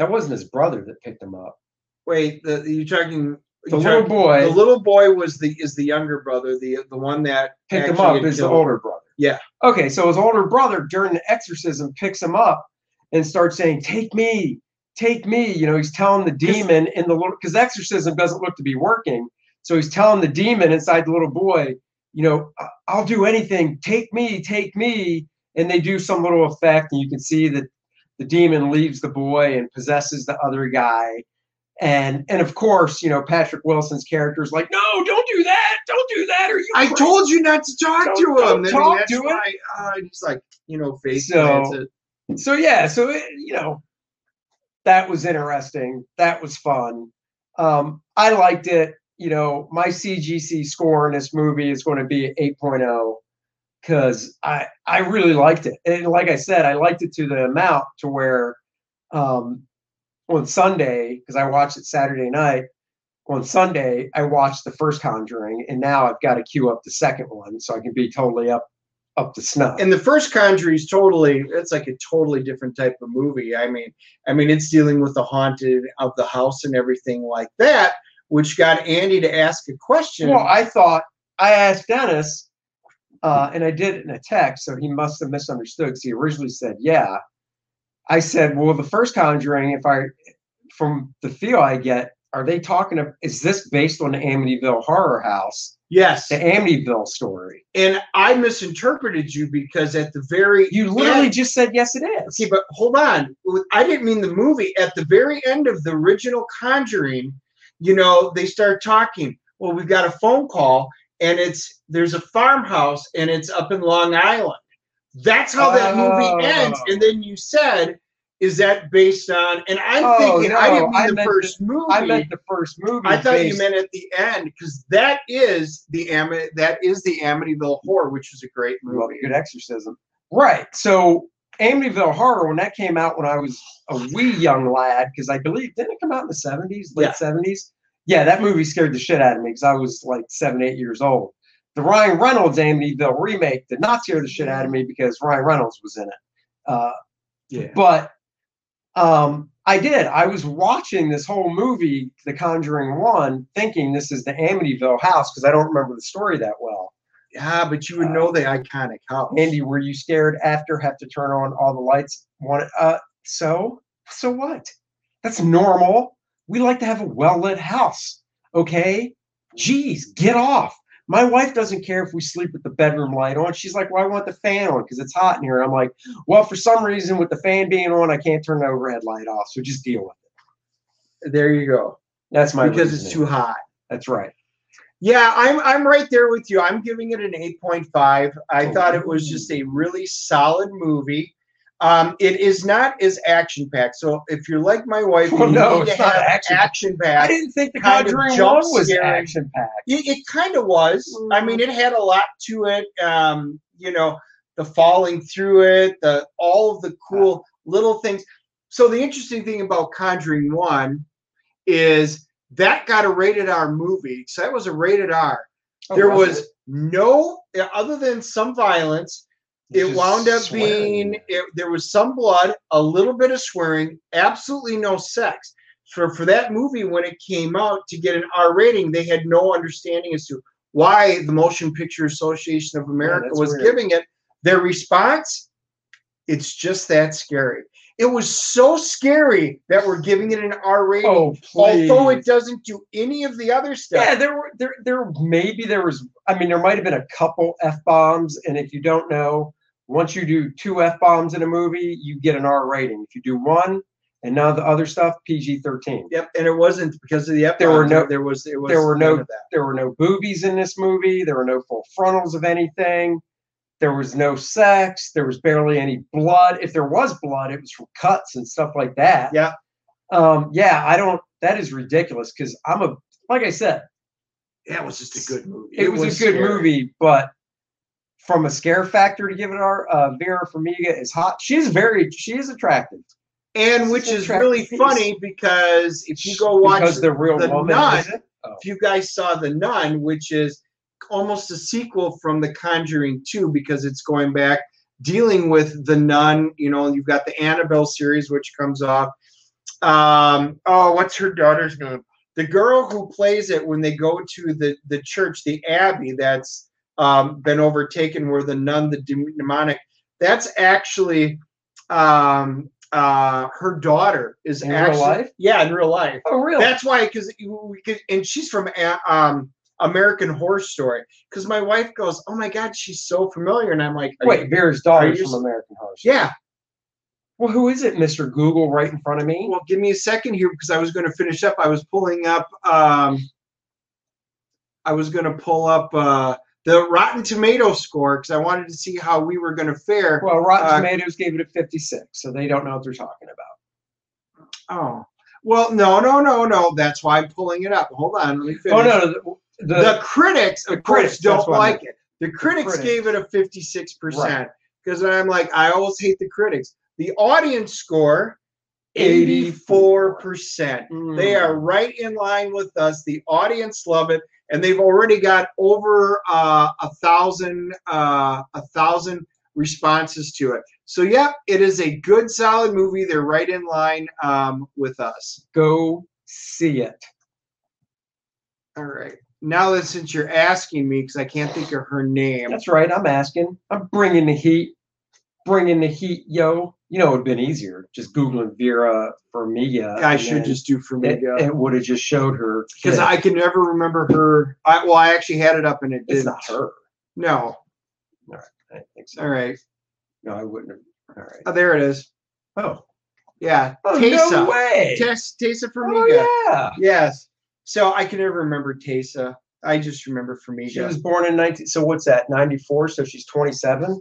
wasn't his brother that picked him up. Wait, you're talking... The little boy. The little boy is the younger brother. The one that picked him up is the older brother. Yeah. Okay, so his older brother during the exorcism picks him up and starts saying, "Take me, take me." You know, he's telling the demon in the little, because exorcism doesn't look to be working. So he's telling the demon inside the little boy, you know, "I'll do anything. Take me, take me." And they do some little effect, and you can see that the demon leaves the boy and possesses the other guy. And of course, you know, Patrick Wilson's character is like, "No, don't do that. Don't do that. Are you crazy? I told you not to talk to him. Don't talk to him." And he's like, you know, face plants it. So, yeah. So, it, you know, that was interesting. That was fun. I liked it. You know, my CGC score in this movie is going to be 8.0 because I really liked it. And like I said, I liked it to the amount to where, on Sunday, because I watched it Saturday night, on Sunday, I watched the first Conjuring, and now I've got to queue up the second one so I can be totally up to snuff. And the first Conjuring is totally, it's like a totally different type of movie. I mean, it's dealing with the haunted of the house and everything like that, which got Andy to ask a question. Well, I asked Dennis, and I did it in a text, so he must have misunderstood because he originally said, yeah. I said, well, the first Conjuring, from the feel I get, are they talking of, is this based on the Amityville Horror House? Yes. The Amityville story. And I misinterpreted you because at the very You literally end, just said, yes, it is. Okay, but hold on. I didn't mean the movie. At the very end of the original Conjuring, you know, they start talking. Well, we've got a phone call, and there's a farmhouse, and it's up in Long Island. That's how that movie ends. And then you said, is that based on, and I'm thinking, no, I didn't mean the first movie. I meant the first movie. I thought you meant at the end, because that is the Amityville Horror, which was a great movie. Well, good exorcism. Right. So Amityville Horror, when that came out when I was a wee young lad, because I believe, didn't it come out in the 70s, late 70s? Yeah, that movie scared the shit out of me because I was like 7, 8 years old. The Ryan Reynolds Amityville remake did not scare the shit out of me because Ryan Reynolds was in it. But I did. I was watching this whole movie, The Conjuring 1, thinking this is the Amityville house because I don't remember the story that well. Yeah, but you would know the iconic house. Andy, were you scared after have to turn on all the lights? So what? That's normal. We like to have a well-lit house, okay? Geez, get off. My wife doesn't care if we sleep with the bedroom light on. She's like, well, I want the fan on because it's hot in here. I'm like, well, for some reason, with the fan being on, I can't turn the overhead light off. So just deal with it. There you go. That's my reasoning. Because it's too hot. That's right. Yeah, I'm right there with you. I'm giving it an 8.5. I thought it was just a really solid movie. It is not as action-packed. So if you're like my wife, you need to have action-packed. I didn't think The Conjuring 1 was action-packed. It kind of was. Mm-hmm. I mean, it had a lot to it. You know, the falling through it, all of the cool little things. So the interesting thing about Conjuring 1 is that got a rated R movie. So that was a rated R. There was no, other than some violence, it wound up swearing. There was some blood, a little bit of swearing, absolutely no sex. For that movie, when it came out, to get an R rating, they had no understanding as to why the Motion Picture Association of America was weird. Giving it. Their response, it's just that scary. It was so scary that we're giving it an R rating, although it doesn't do any of the other stuff. Yeah, there might have been a couple F-bombs, and if you don't know, Once you do 2 F-bombs in a movie, you get an R rating. If you do 1, and now the other stuff, PG-13. Yep, and it wasn't because of the F-bombs. There were no boobies in this movie. There were no full frontals of anything. There was no sex. There was barely any blood. If there was blood, it was from cuts and stuff like that. Yeah. That is ridiculous because like I said. Yeah, it was just a good movie. It was a good movie, but from a scare factor to give it our Vera Farmiga is hot. She is attractive. And which is really funny because if you go watch The Nun, if you guys saw The Nun, which is almost a sequel from The Conjuring 2 because it's going back, dealing with The Nun, you know, you've got the Annabelle series, which comes off. What's her daughter's name? The girl who plays it when they go to the church, the abbey that's been overtaken where the nun, the demonic, that's actually her daughter is in actually, real life? Yeah, in real life. Oh, really? That's why, because she's from American Horror Story. Because my wife goes, "Oh my God, she's so familiar," and I'm like, Vera's daughter is from American Horror Story. Yeah. Well, who is it, Mr. Google, right in front of me? Well, give me a second here because I was going to finish up. I was pulling up. I was going to pull up the Rotten Tomato score because I wanted to see how we were going to fare. Well, Rotten Tomatoes gave it a 56, so they don't know what they're talking about. Oh, well, no. That's why I'm pulling it up. Hold on, let me finish. Oh no, the critics don't like it. The critics gave it a 56% because I'm like, I always hate the critics. The audience score, 84%. They are right in line with us. The audience love it, and they've already got over 1,000 responses to it. So, yeah, it is a good, solid movie. They're right in line with us. Go see it. All right. Now that since you're asking me, because I can't think of her name. That's right. I'm asking. I'm bringing the heat. Bringing the heat, yo. You know, it would have been easier just Googling Vera Farmiga. I should just do Farmiga. It would have just showed her. Because I can never remember her. I actually had it up and it's not her. No. All right. I didn't think so. All right. No, I wouldn't have. All right. Oh, there it is. Oh. Yeah. Oh, Taissa. No way. Taissa Farmiga. Oh, yeah. Yes. So I can never remember Taissa. I just remember Farmiga. She was born in 19. So what's that? 94. So she's 27.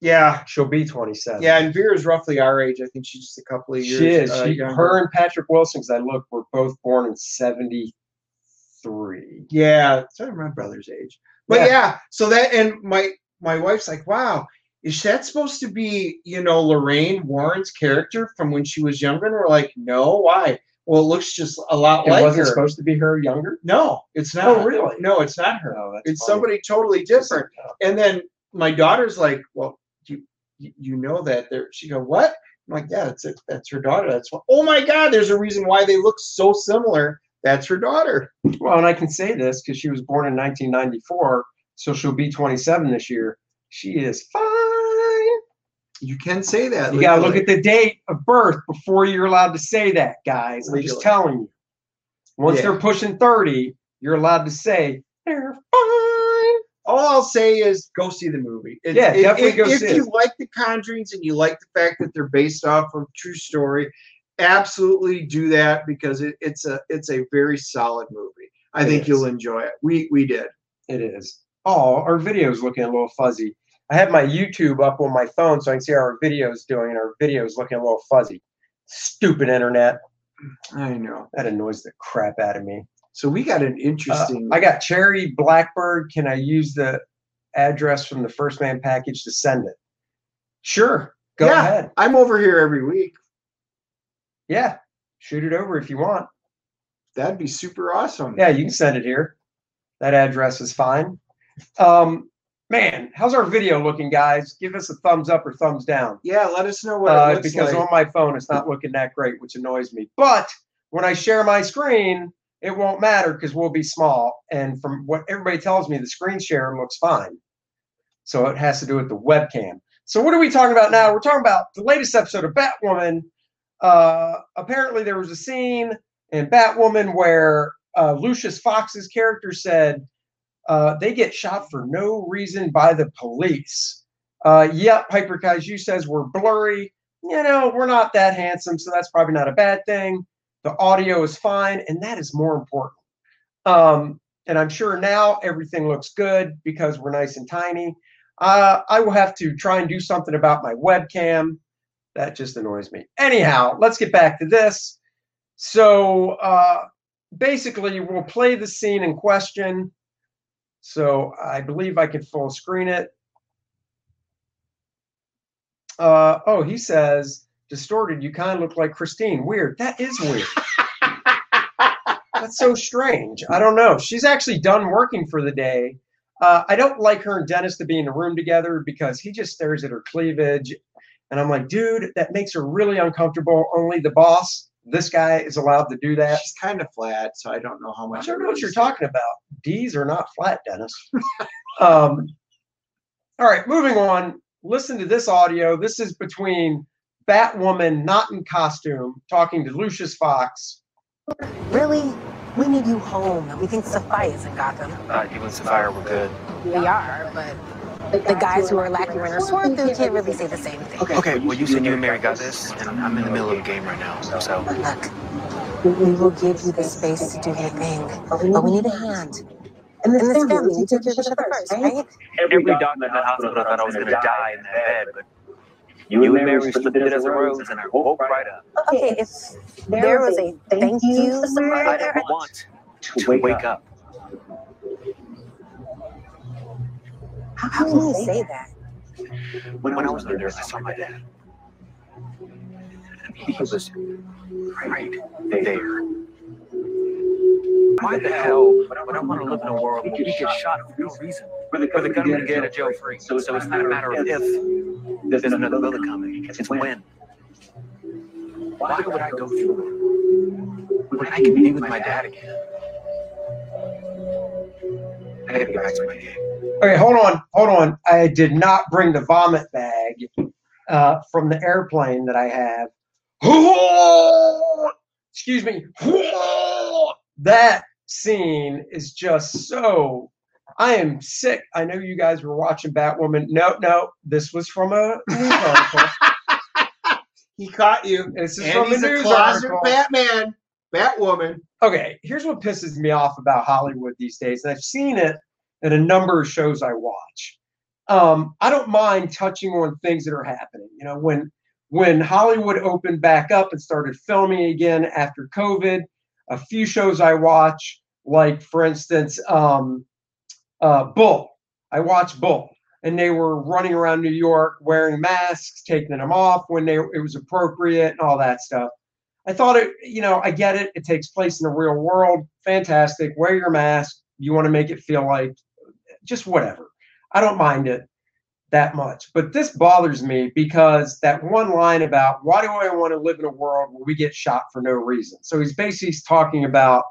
Yeah, she'll be 27. Yeah, and Vera's roughly our age. I think she's just a couple of years. She is. Her and Patrick Wilson, because I looked, were both born in 73. Yeah, that's my brother's age. But yeah, so that, and my wife's like, "Wow, is that supposed to be, you know, Lorraine Warren's character from when she was younger?" And we're like, "No, why?" Well, it looks just a lot like her. It wasn't supposed to be her younger? No, it's not. Oh, really? No, it's not her. No, that's funny. Somebody totally different. And then my daughter's like, "Well, you know that there." She go, "What?" I'm like, "Yeah, that's her daughter. That's what." Oh my God, there's a reason why they look so similar. That's her daughter. Well, and I can say this because she was born in 1994, so she'll be 27 this year. She is fine. You can say that. You gotta look at the date of birth before you're allowed to say that, guys. Legally. I'm just telling you. Once they're pushing 30, you're allowed to say they're fine. All I'll say is go see the movie. Definitely go see it. If you like The Conjurings and you like the fact that they're based off of true story, absolutely do that because it's a very solid movie. I think you'll enjoy it. We did. It is. Oh, our video's looking a little fuzzy. I have my YouTube up on my phone so I can see how our video's doing, and our video's looking a little fuzzy. Stupid internet. I know. That annoys the crap out of me. So we got an interesting... I got Cherry Blackbird. Can I use the address from the First Man package to send it? Sure. Go ahead. I'm over here every week. Yeah. Shoot it over if you want. That'd be super awesome. Yeah, you can send it here. That address is fine. Man, how's our video looking, guys? Give us a thumbs up or thumbs down. Yeah, let us know what it looks like. Because on my phone, it's not looking that great, which annoys me. But when I share my screen... It won't matter because we'll be small. And from what everybody tells me, the screen share looks fine. So it has to do with the webcam. So what are we talking about now? We're talking about the latest episode of Batwoman. Apparently there was a scene in Batwoman where Lucius Fox's character said they get shot for no reason by the police. Yeah, Piper Kaiju says we're blurry. You know, we're not that handsome, so that's probably not a bad thing. The audio is fine, and that is more important. And I'm sure now everything looks good because we're nice and tiny. I will have to try and do something about my webcam. That just annoys me. Anyhow, let's get back to this. So basically, we'll play the scene in question. So I believe I can full screen it. Oh, he says, distorted, you kind of look like Christine. Weird. That is weird. That's so strange. I don't know. She's actually done working for the day. I don't like her and Dennis to be in the room together because he just stares at her cleavage. And I'm like, dude, that makes her really uncomfortable. Only the boss, this guy, is allowed to do that. She's kind of flat, so I don't know how much. I don't know what you're talking about. D's are not flat, Dennis. All right, moving on. Listen to this audio. This is between Batwoman, not in costume, talking to Lucius Fox. Really? We need you home. We think Sophia is in Gotham. You and Sophia were good. We are, but the guys who are lacking in swords can't really say the same thing. Okay, well, you said you and Mary got this, and I'm in the middle of a game right now, so. Look, we will give you the space to do your thing, but we need a hand. And this family, you took care of each other first, right? Every doctor in that hospital thought I was going to die in that bed, but you and Mary split it as a rose, and I woke right up. Okay, if there was a thank you, Mary, I don't want to wake up. How can you say that? When I was under, I saw my dad. He was right there. Why the hell would I want to live in a world where you get shot for no reason? Where the gun would get a jail free. So it's not a matter of if there's another bullet coming. It's when. Why would I go through it? When I can be with my dad again. I gotta get back to my game. Okay, hold on, hold on. I did not bring the vomit bag from the airplane that I have. Excuse me. That scene is just so, I am sick. I know you guys were watching Batwoman. No, this was from a news article. He caught you. This is from a news closet article. Batman, Batwoman. Okay, here's what pisses me off about Hollywood these days, and I've seen it in a number of shows I watch. I don't mind touching on things that are happening. You know, when Hollywood opened back up and started filming again after COVID, a few shows I watch, like for instance, Bull. I watched Bull, and they were running around New York wearing masks, taking them off when it was appropriate, and all that stuff. I thought it, you know, I get it. It takes place in the real world. Fantastic. Wear your mask. You want to make it feel like just whatever. I don't mind it that much. But this bothers me because that one line about why do I want to live in a world where we get shot for no reason? So he's basically talking about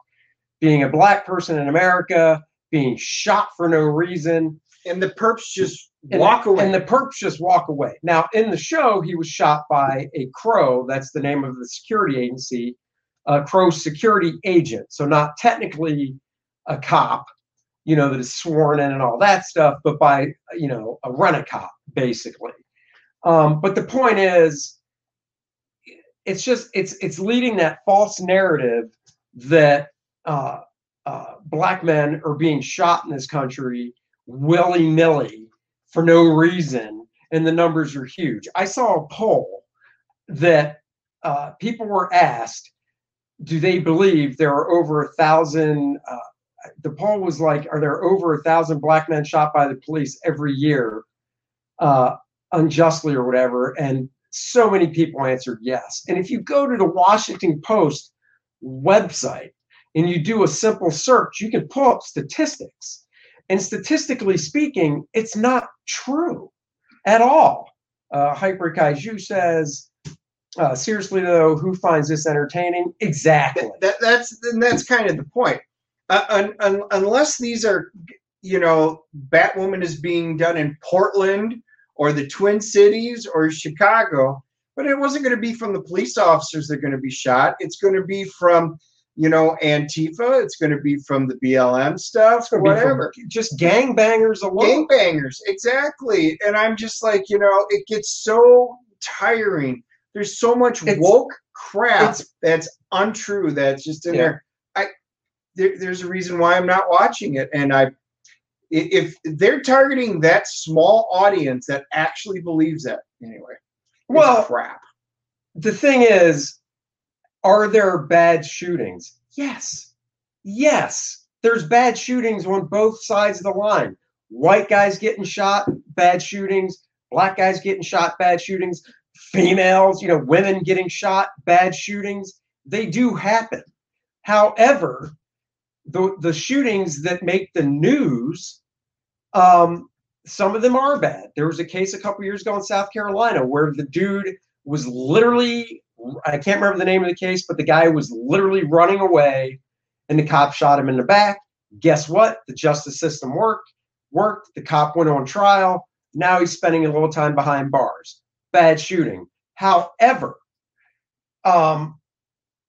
being a black person in America, being shot for no reason. And the perps just walk away. And the perps just walk away. Now, in the show, he was shot by a Crow. That's the name of the security agency, a Crow security agent. So not technically a cop, you know, that is sworn in and all that stuff, but by, you know, a rent-a-cop, basically. But the point is, it's just, it's leading that false narrative that black men are being shot in this country willy-nilly for no reason, and the numbers are huge. I saw a poll that people were asked, do they believe there are over 1,000, the poll was like, are there over 1,000 black men shot by the police every year, unjustly or whatever? And so many people answered yes. And if you go to the Washington Post website and you do a simple search, you can pull up statistics. And statistically speaking, it's not true at all. Hyper Kaiju says, seriously though, who finds this entertaining? Exactly. That's kind of the point. Unless these are, you know, Batwoman is being done in Portland or the Twin Cities or Chicago, but it wasn't going to be from the police officers that are going to be shot. It's going to be from you know, Antifa. It's going to be from the BLM stuff, whatever. Just gangbangers alone. Gangbangers, exactly. And I'm just like, you know, it gets so tiring. There's so much woke crap that's untrue that's just in there. There's a reason why I'm not watching it. And if they're targeting that small audience that actually believes that, anyway, well, crap. The thing is, are there bad shootings? Yes. Yes. There's bad shootings on both sides of the line. White guys getting shot, bad shootings. Black guys getting shot, bad shootings. Females, you know, women getting shot, bad shootings. They do happen. However, the shootings that make the news, some of them are bad. There was a case a couple years ago in South Carolina where the dude was literally, I can't remember the name of the case, but the guy was literally running away and the cop shot him in the back. Guess what? The justice system worked. The cop went on trial. Now he's spending a little time behind bars. Bad shooting. However,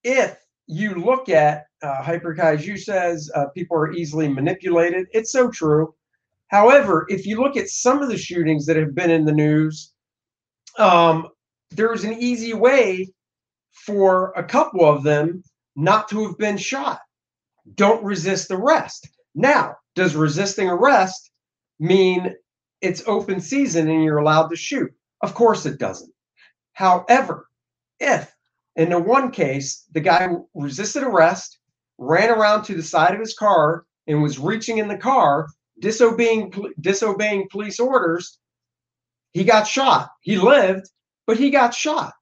if you look at Hyper Kaiju says people are easily manipulated. It's so true. However, if you look at some of the shootings that have been in the news, there's an easy way for a couple of them not to have been shot. Don't resist arrest. Now, does resisting arrest mean it's open season and you're allowed to shoot? Of course it doesn't. However, if in the one case, the guy resisted arrest, ran around to the side of his car and was reaching in the car, disobeying police orders, he got shot. He lived, but he got shot.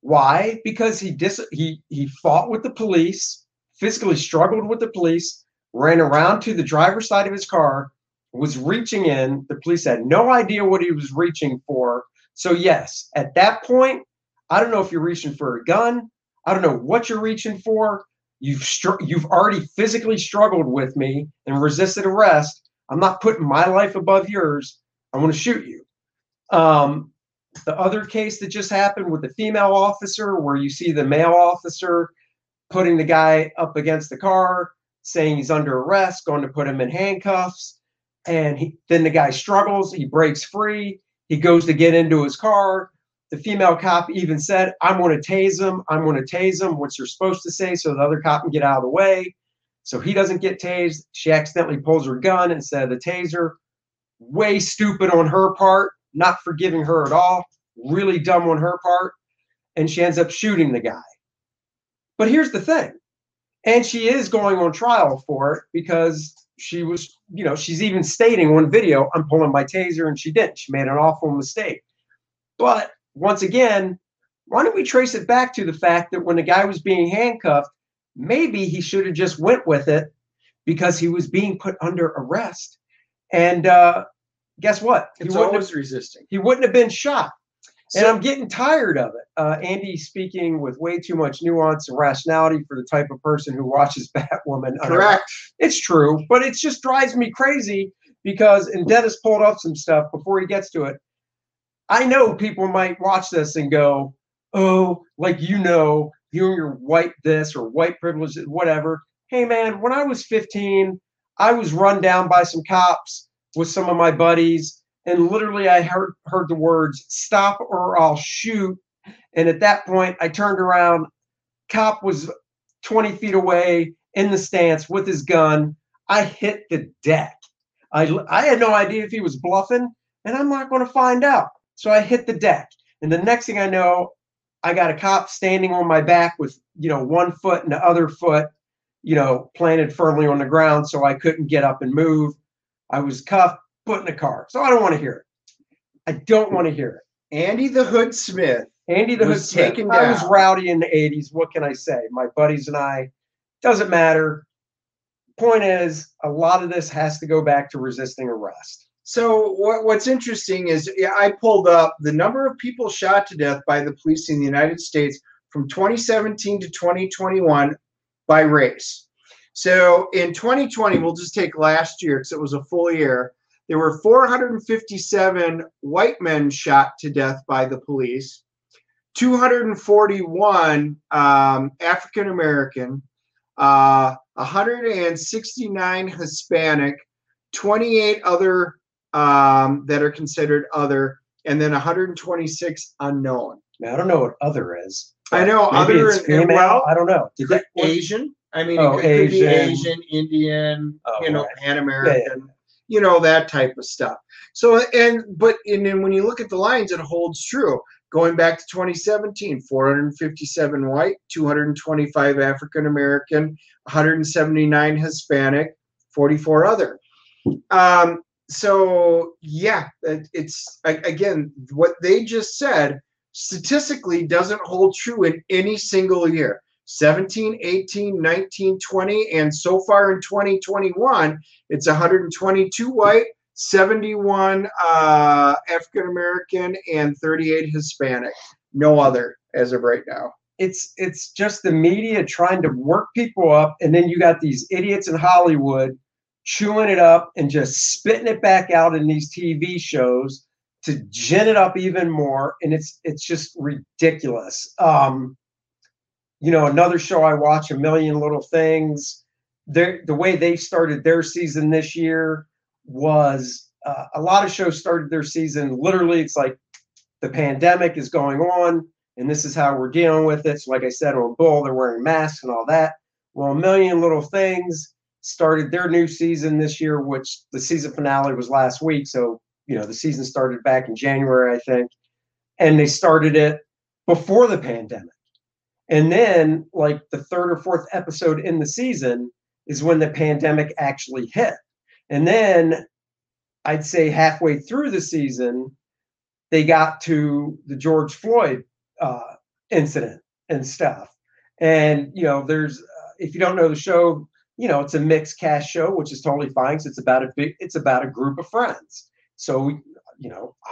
Why? Because he fought with the police, physically struggled with the police, ran around to the driver's side of his car, was reaching in. The police had no idea what he was reaching for. So yes, at that point, I don't know if you're reaching for a gun. I don't know what you're reaching for. You've already physically struggled with me and resisted arrest. I'm not putting my life above yours. I'm going to shoot you. The other case that just happened with the female officer where you see the male officer putting the guy up against the car, saying he's under arrest, going to put him in handcuffs. And then the guy struggles. He breaks free. He goes to get into his car. The female cop even said, I'm going to tase him. I'm going to tase him, which you're supposed to say so the other cop can get out of the way. So he doesn't get tased. She accidentally pulls her gun instead of the taser. Way stupid on her part, not forgiving her at all. Really dumb on her part. And she ends up shooting the guy. But here's the thing. And she is going on trial for it because she was, you know, she's even stating on video, I'm pulling my taser, and she didn't. She made an awful mistake. But once again, why don't we trace it back to the fact that when the guy was being handcuffed, maybe he should have just went with it because he was being put under arrest. And guess what? He was resisting. He wouldn't have been shot. So, and I'm getting tired of it. Andy speaking with way too much nuance and rationality for the type of person who watches Batwoman. Correct. It's true, but it just drives me crazy because, and Dennis pulled up some stuff before he gets to it. I know people might watch this and go, oh, like, you know, you and your white this or white privilege, whatever. Hey, man, when I was 15, I was run down by some cops with some of my buddies. And literally I heard the words, stop or I'll shoot. And at that point, I turned around. Cop was 20 feet away in the stance with his gun. I hit the deck. I had no idea if he was bluffing, and I'm not going to find out. So I hit the deck, and the next thing I know, I got a cop standing on my back with, you know, one foot and the other foot, you know, planted firmly on the ground, so I couldn't get up and move. I was cuffed, put in a car. So I don't want to hear it. I don't want to hear it. Andy the Hood Smith. Andy the Hood Smith. Taken down. I was rowdy in the 80s. What can I say? My buddies and I, doesn't matter. Point is, a lot of this has to go back to resisting arrest. So what's interesting is I pulled up the number of people shot to death by the police in the United States from 2017 to 2021 by race. So in 2020, we'll just take last year because it was a full year, there were 457 white men shot to death by the police, 241 African-American, 169 Hispanic, 28 other that are considered other, and then 126 unknown. Now, I don't know what other is. I know other is female. Well, I don't know. Did that Asian? I mean, it could Asian. Be Asian, Indian, Pan American, that type of stuff. So, and then when you look at the lines, it holds true. Going back to 2017, 457 white, 225 African American, 179 Hispanic, 44 other. So, yeah, it's again, what they just said statistically doesn't hold true in any single year. 17, 18, 19, 20, and so far in 2021, it's 122 white, 71 African American, and 38 Hispanic. No other as of right now. It's just the media trying to work people up, and then you got these idiots in Hollywood chewing it up and just spitting it back out in these TV shows to gin it up even more, and it's just ridiculous. Another show I watch, A Million Little Things, the way they started their season this year was a lot of shows started their season. Literally, it's like the pandemic is going on, and this is how we're dealing with it. So like I said, on Bull, they're wearing masks and all that. Well, A Million Little Things started their new season this year, which the season finale was last week. So, the season started back in January, I think. And they started it before the pandemic. And then, like, the third or fourth episode in the season is when the pandemic actually hit. And then I'd say halfway through the season, they got to the George Floyd incident and stuff. And, there's if you don't know the show, it's a mixed cast show, which is totally fine. So it's about a group of friends. So,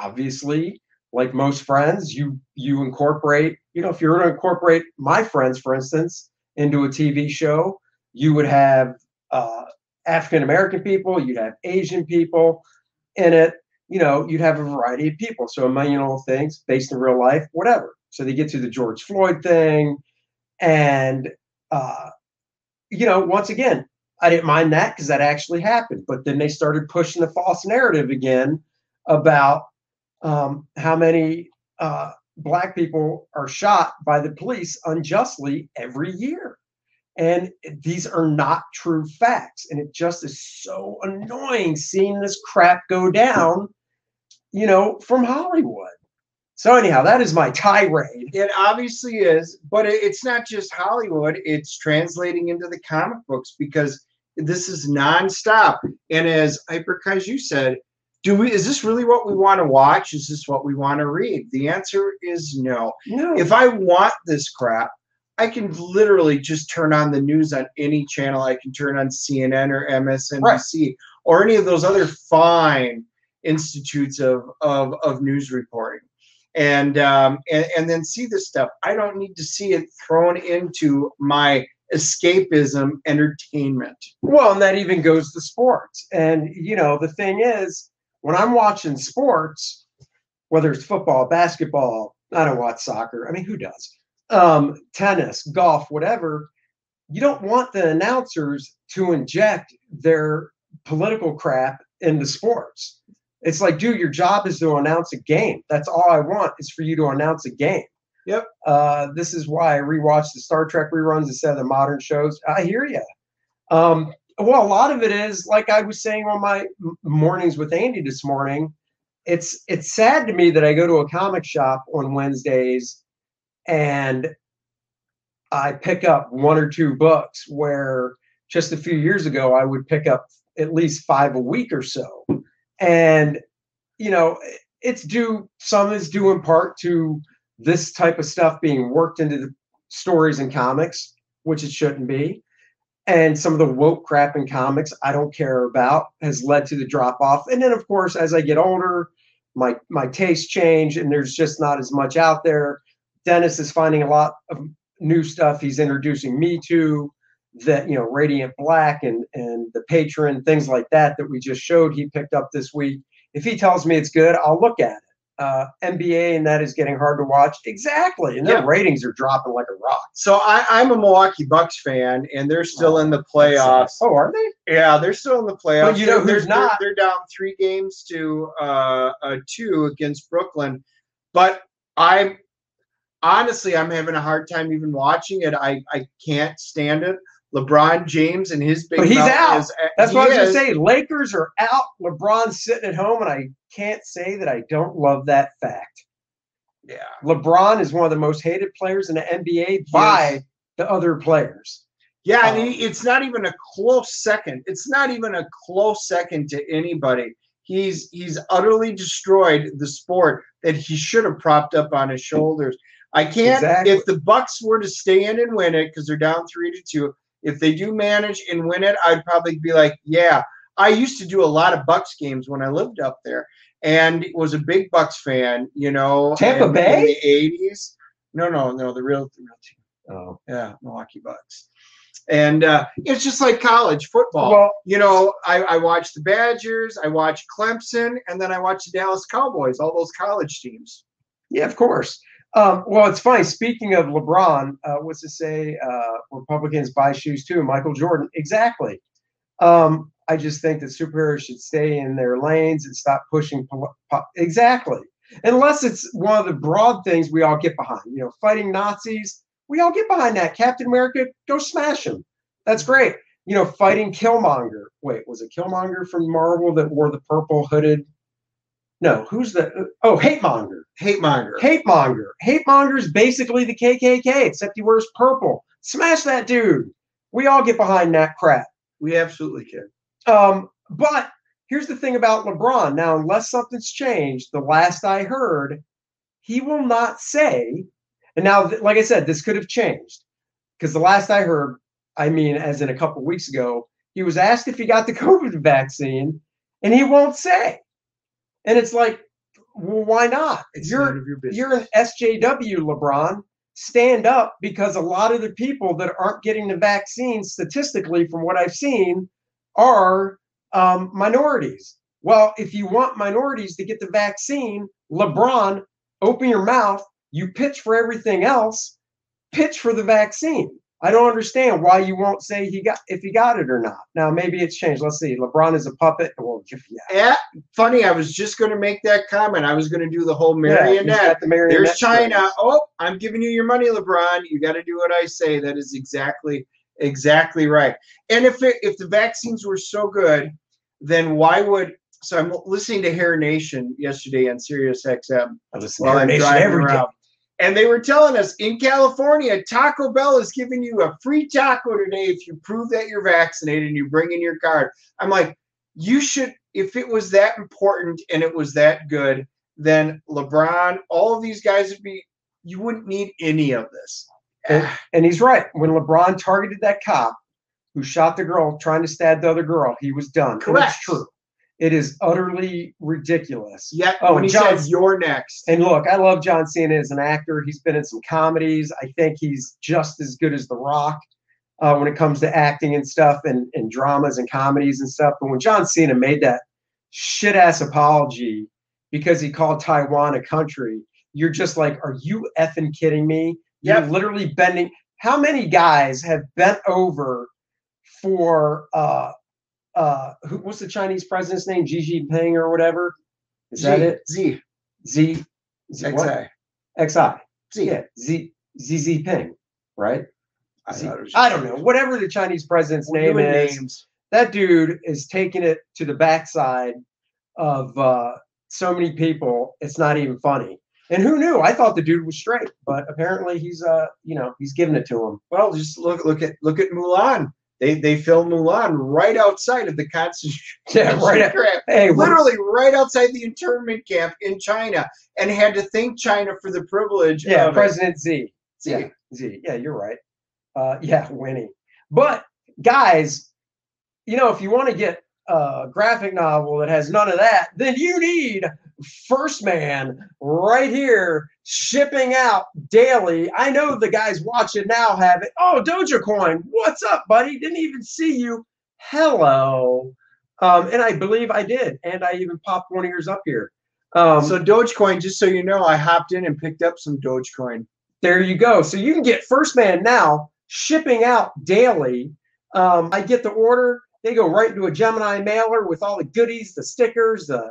obviously, like most friends, you incorporate, if you were to incorporate my friends, for instance, into a TV show, you would have African-American people, you'd have Asian people in it, you'd have a variety of people. So A Million Little Things based in real life, whatever. So they get to the George Floyd thing. And, once again, I didn't mind that because that actually happened. But then they started pushing the false narrative again about how many black people are shot by the police unjustly every year. And these are not true facts. And it just is so annoying seeing this crap go down, from Hollywood. So anyhow, that is my tirade. It obviously is, but it's not just Hollywood. It's translating into the comic books because this is nonstop. And as Hyperkaz, you said, is this really what we want to watch? Is this what we want to read? The answer is no. If I want this crap, I can literally just turn on the news on any channel. I can turn on CNN or MSNBC or any of those other fine institutes of news reporting and then see this stuff. I don't need to see it thrown into my escapism entertainment. Well, and that even goes to sports. And, the thing is, when I'm watching sports, whether it's football, basketball, I don't watch soccer. I mean, who does? Tennis, golf, whatever. You don't want the announcers to inject their political crap into sports. It's like, dude, your job is to announce a game. That's all I want is for you to announce a game. Yep. This is why I rewatched the Star Trek reruns instead of the modern shows. I hear you. Well, a lot of it is, like I was saying on my mornings with Andy this morning, it's sad to me that I go to a comic shop on Wednesdays and I pick up one or two books where just a few years ago I would pick up at least five a week or so. And, some is due in part to this type of stuff being worked into the stories in comics, which it shouldn't be. And some of the woke crap in comics I don't care about has led to the drop off. And then, of course, as I get older, my tastes change and there's just not as much out there. Dennis is finding a lot of new stuff he's introducing me to that, Radiant Black and The Patron, things like that we just showed he picked up this week. If he tells me it's good, I'll look at it. NBA, and that is getting hard to watch. Exactly. And their ratings are dropping like a rock. So I'm a Milwaukee Bucks fan, and they're still in the playoffs. Oh, are they? Yeah, they're still in the playoffs. But you know who's not? They're down 3 games to 2 against Brooklyn. But I'm honestly, I'm having a hard time even watching it. I can't stand it. LeBron James and his big. But he's out. That's what I was going to say. Lakers are out. LeBron's sitting at home, and I can't say that I don't love that fact. Yeah. LeBron is one of the most hated players in the NBA by the other players. Yeah, and it's not even a close second. It's not even a close second to anybody. He's utterly destroyed the sport that he should have propped up on his shoulders. I can't. Exactly. If the Bucks were to stay in and win it, because they're down 3-2. If they do manage and win it, I'd probably be like, yeah. I used to do a lot of Bucks games when I lived up there and was a big Bucks fan, you know. Tampa Bay? In the 80s. No, the real team. Oh. Yeah, Milwaukee Bucks. And it's just like college football. Well, you know, I watched the Badgers, I watched Clemson, and then I watched the Dallas Cowboys, all those college teams. Yeah, of course. Well, it's funny. Speaking of LeBron, what's to say Republicans buy shoes too? Michael Jordan. Exactly. I just think that superheroes should stay in their lanes and stop pushing. Exactly. Unless it's one of the broad things we all get behind. You know, fighting Nazis, we all get behind that. Captain America, go smash him. That's great. You know, fighting Killmonger. Wait, was it Killmonger from Marvel that wore the purple hooded? No, who's the – oh, Hatemonger. Hatemonger is basically the KKK, except he wears purple. Smash that dude. We all get behind that crap. We absolutely can. But here's the thing about LeBron. Now, unless something's changed, the last I heard, he will not say – and now, like I said, this could have changed because the last I heard, I mean, as in a couple of weeks ago, he was asked if he got the COVID vaccine, and he won't say. And it's like, well, why not? You're an SJW, LeBron. Stand up, because a lot of the people that aren't getting the vaccine, statistically, from what I've seen, are minorities. Well, if you want minorities to get the vaccine, LeBron, open your mouth. You pitch for everything else. Pitch for the vaccine. I don't understand why you won't say if he got it or not. Now, maybe it's changed. Let's see. LeBron is a puppet. Well, yeah. Funny. I was just going to make that comment. I was going to do the whole marionette. Yeah, the marionette. There's China. Place. Oh, I'm giving you your money, LeBron. You got to do what I say. That is exactly right. And if the vaccines were so good, then why would – so I'm listening to Hair Nation yesterday on Sirius XM. I listen to Hair Nation every day. And they were telling us in California, Taco Bell is giving you a free taco today if you prove that you're vaccinated and you bring in your card. I'm like, you should, if it was that important and it was that good, then LeBron, all of these guys you wouldn't need any of this. And he's right. When LeBron targeted that cop who shot the girl trying to stab the other girl, he was done. Correct. It's true. It is utterly ridiculous. Yeah. Oh, and he says, you're next. And look, I love John Cena as an actor. He's been in some comedies. I think he's just as good as The Rock when it comes to acting and stuff and dramas and comedies and stuff. But when John Cena made that shit-ass apology because he called Taiwan a country, you're just like, are you effing kidding me? You're literally bending. How many guys have bent over for what's the Chinese president's name? Xi Jinping or whatever? Is that it? Z. What? XI. Z. Yeah. Xi Jinping, right? I don't know. Whatever the Chinese president's name is, that dude is taking it to the backside of so many people. It's not even funny. And who knew? I thought the dude was straight, but apparently he's giving it to him. Well, just look at Mulan. They filmed Mulan right outside of the concentration camp, literally right outside the internment camp in China, and had to thank China for the privilege. Yeah, of President Z. Yeah, Z. Yeah, you're right. Winnie. But guys, you know, if you want to get a graphic novel that has none of that, then you need First Man right here, shipping out daily. I know the guys watching now have it. Oh, Doja Coin, what's up, buddy? Didn't even see you. Hello. And I believe I did. And I even popped one of yours up here. So Dogecoin, just so you know, I hopped in and picked up some Dogecoin. There you go. So you can get First Man now, shipping out daily. I get the order. They go right into a Gemini mailer with all the goodies, the stickers, the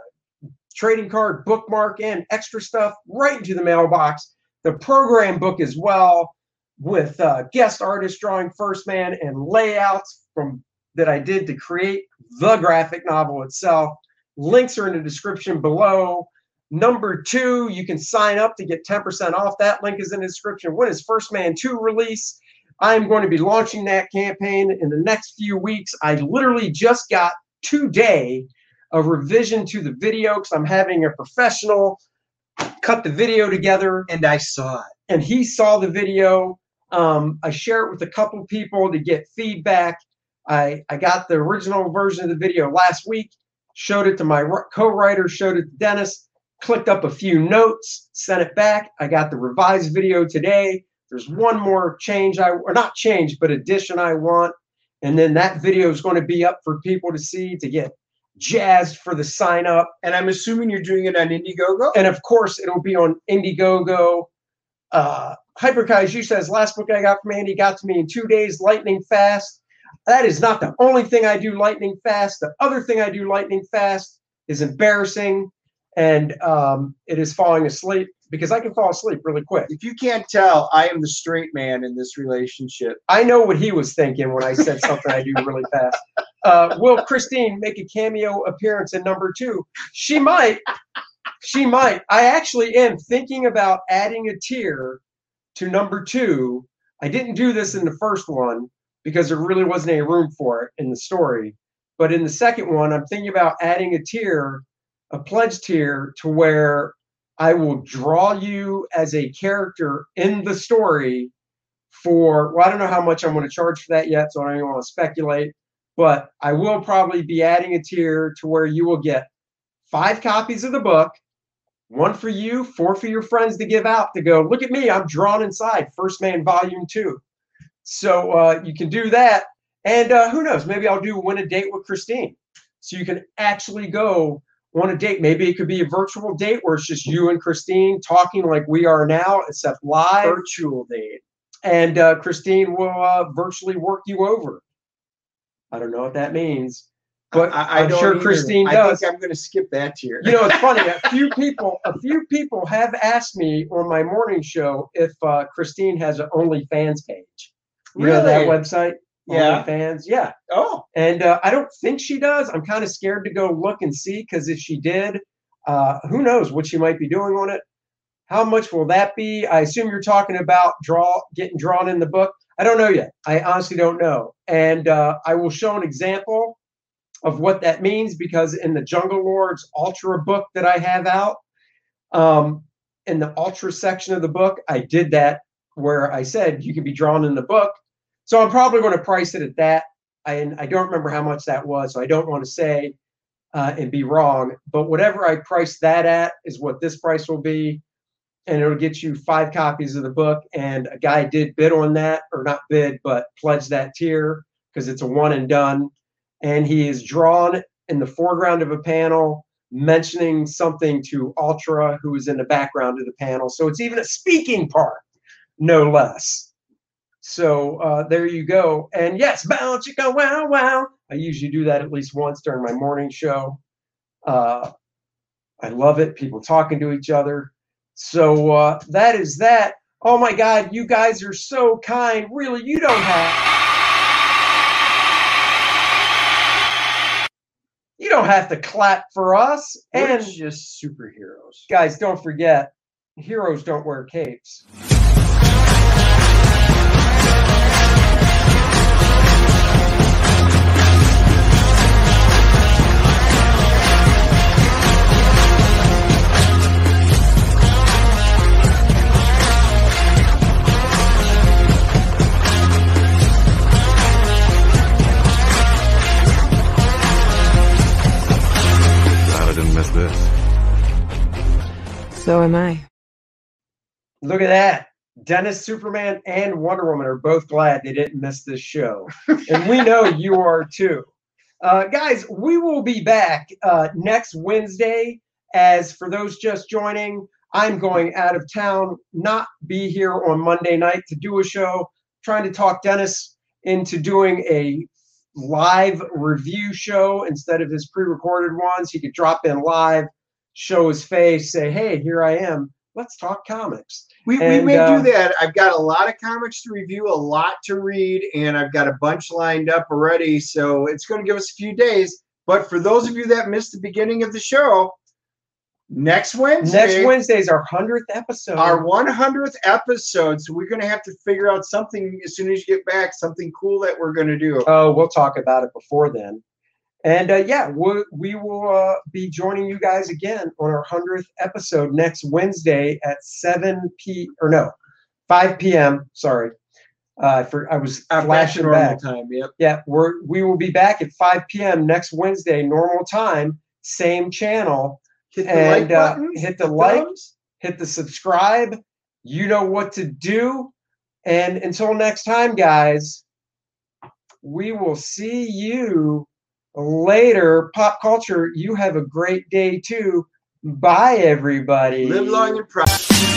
trading card, bookmark, and extra stuff right into the mailbox. The program book as well, with guest artists drawing First Man and layouts from that I did to create the graphic novel itself. Links are in the description below. Number 2, you can sign up to get 10% off. That link is in the description. When is First Man 2 release? I'm going to be launching that campaign in the next few weeks. I literally just got today a revision to the video because I'm having a professional cut the video together. And I saw it. And he saw the video. I share it with a couple people to get feedback. I got the original version of the video last week, showed it to my co-writer, showed it to Dennis, clicked up a few notes, sent it back. I got the revised video today. There's one more change, addition I want. And then that video is going to be up for people to see, to get jazzed for the sign up. And I'm assuming you're doing it on Indiegogo? And of course, it'll be on Indiegogo. Hyperkai Zhu says, last book I got from Andy got to me in 2 days, lightning fast. That is not the only thing I do lightning fast. The other thing I do lightning fast is embarrassing, and it is falling asleep, because I can fall asleep really quick. If you can't tell, I am the straight man in this relationship. I know what he was thinking when I said something I do really fast. Will Christine make a cameo appearance in number 2? She might. She might. I actually am thinking about adding a tier to number 2. I didn't do this in the first one, because there really wasn't any room for it in the story. But in the second one, I'm thinking about adding a tier, a pledge tier, to where I will draw you as a character in the story for, well, I don't know how much I'm going to charge for that yet, so I don't even want to speculate, but I will probably be adding a tier to where you will get 5 copies of the book, 1 for you, 4 for your friends to give out, to go, look at me, I'm drawn inside First Man Volume 2. So you can do that. And who knows, maybe I'll do Win a Date with Christine. So you can actually go on a date. Maybe it could be a virtual date where it's just you and Christine talking like we are now, except live. Virtual date. And Christine will virtually work you over. I don't know what that means, but I'm sure Christine does. I think I'm going to skip that tier. You know, it's funny. A few people have asked me on my morning show if Christine has an OnlyFans page. You know that website? Yeah. OnlyFans? Yeah. Oh. And I don't think she does. I'm kind of scared to go look and see, because if she did, who knows what she might be doing on it. How much will that be? I assume you're talking about getting drawn in the book. I don't know yet. I honestly don't know. And I will show an example of what that means, because in the Jungle Lords Ultra book that I have out, in the Ultra section of the book, I did that where I said you can be drawn in the book. So I'm probably going to price it at that. I don't remember how much that was, so I don't want to say and be wrong. But whatever I price that at is what this price will be. And it'll get you 5 copies of the book. And a guy did bid on that, or not bid, but pledge that tier, because it's a one and done. And he is drawn in the foreground of a panel, mentioning something to Ultra, who is in the background of the panel. So it's even a speaking part, no less. So there you go. And yes, bow chicka wow wow. I usually do that at least once during my morning show. I love it. People talking to each other. So that is that. Oh my God, you guys are so kind. Really, you don't have. You don't have to clap for us. We're and just superheroes. Guys, don't forget, heroes don't wear capes. So am I. Look at that. Dennis, Superman, and Wonder Woman are both glad they didn't miss this show. And we know you are too. Guys, we will be back next Wednesday As for those just joining, I'm going out of town, not be here on Monday night to do a show, trying to talk Dennis into doing a live review show instead of his pre-recorded ones. He could drop in live, show his face, say, hey, here I am. Let's talk comics. We may do that. I've got a lot of comics to review, a lot to read, and I've got a bunch lined up already. So it's going to give us a few days. But for those of you that missed the beginning of the show, next Wednesday is our 100th episode. Our 100th episode. So we're going to have to figure out something as soon as you get back, something cool that we're going to do. Oh, we'll talk about it before then. And yeah, we will be joining you guys again on our 100th episode next Wednesday at 5 p.m. Sorry, I was flashing back. Time, yep. Yeah, we will be back at 5 p.m. next Wednesday, normal time, same channel. Hit the like button. Hit the like. Hit the subscribe. You know what to do. And until next time, guys, we will see you later. Pop culture, you have a great day too. Bye, everybody. Live long and prosper.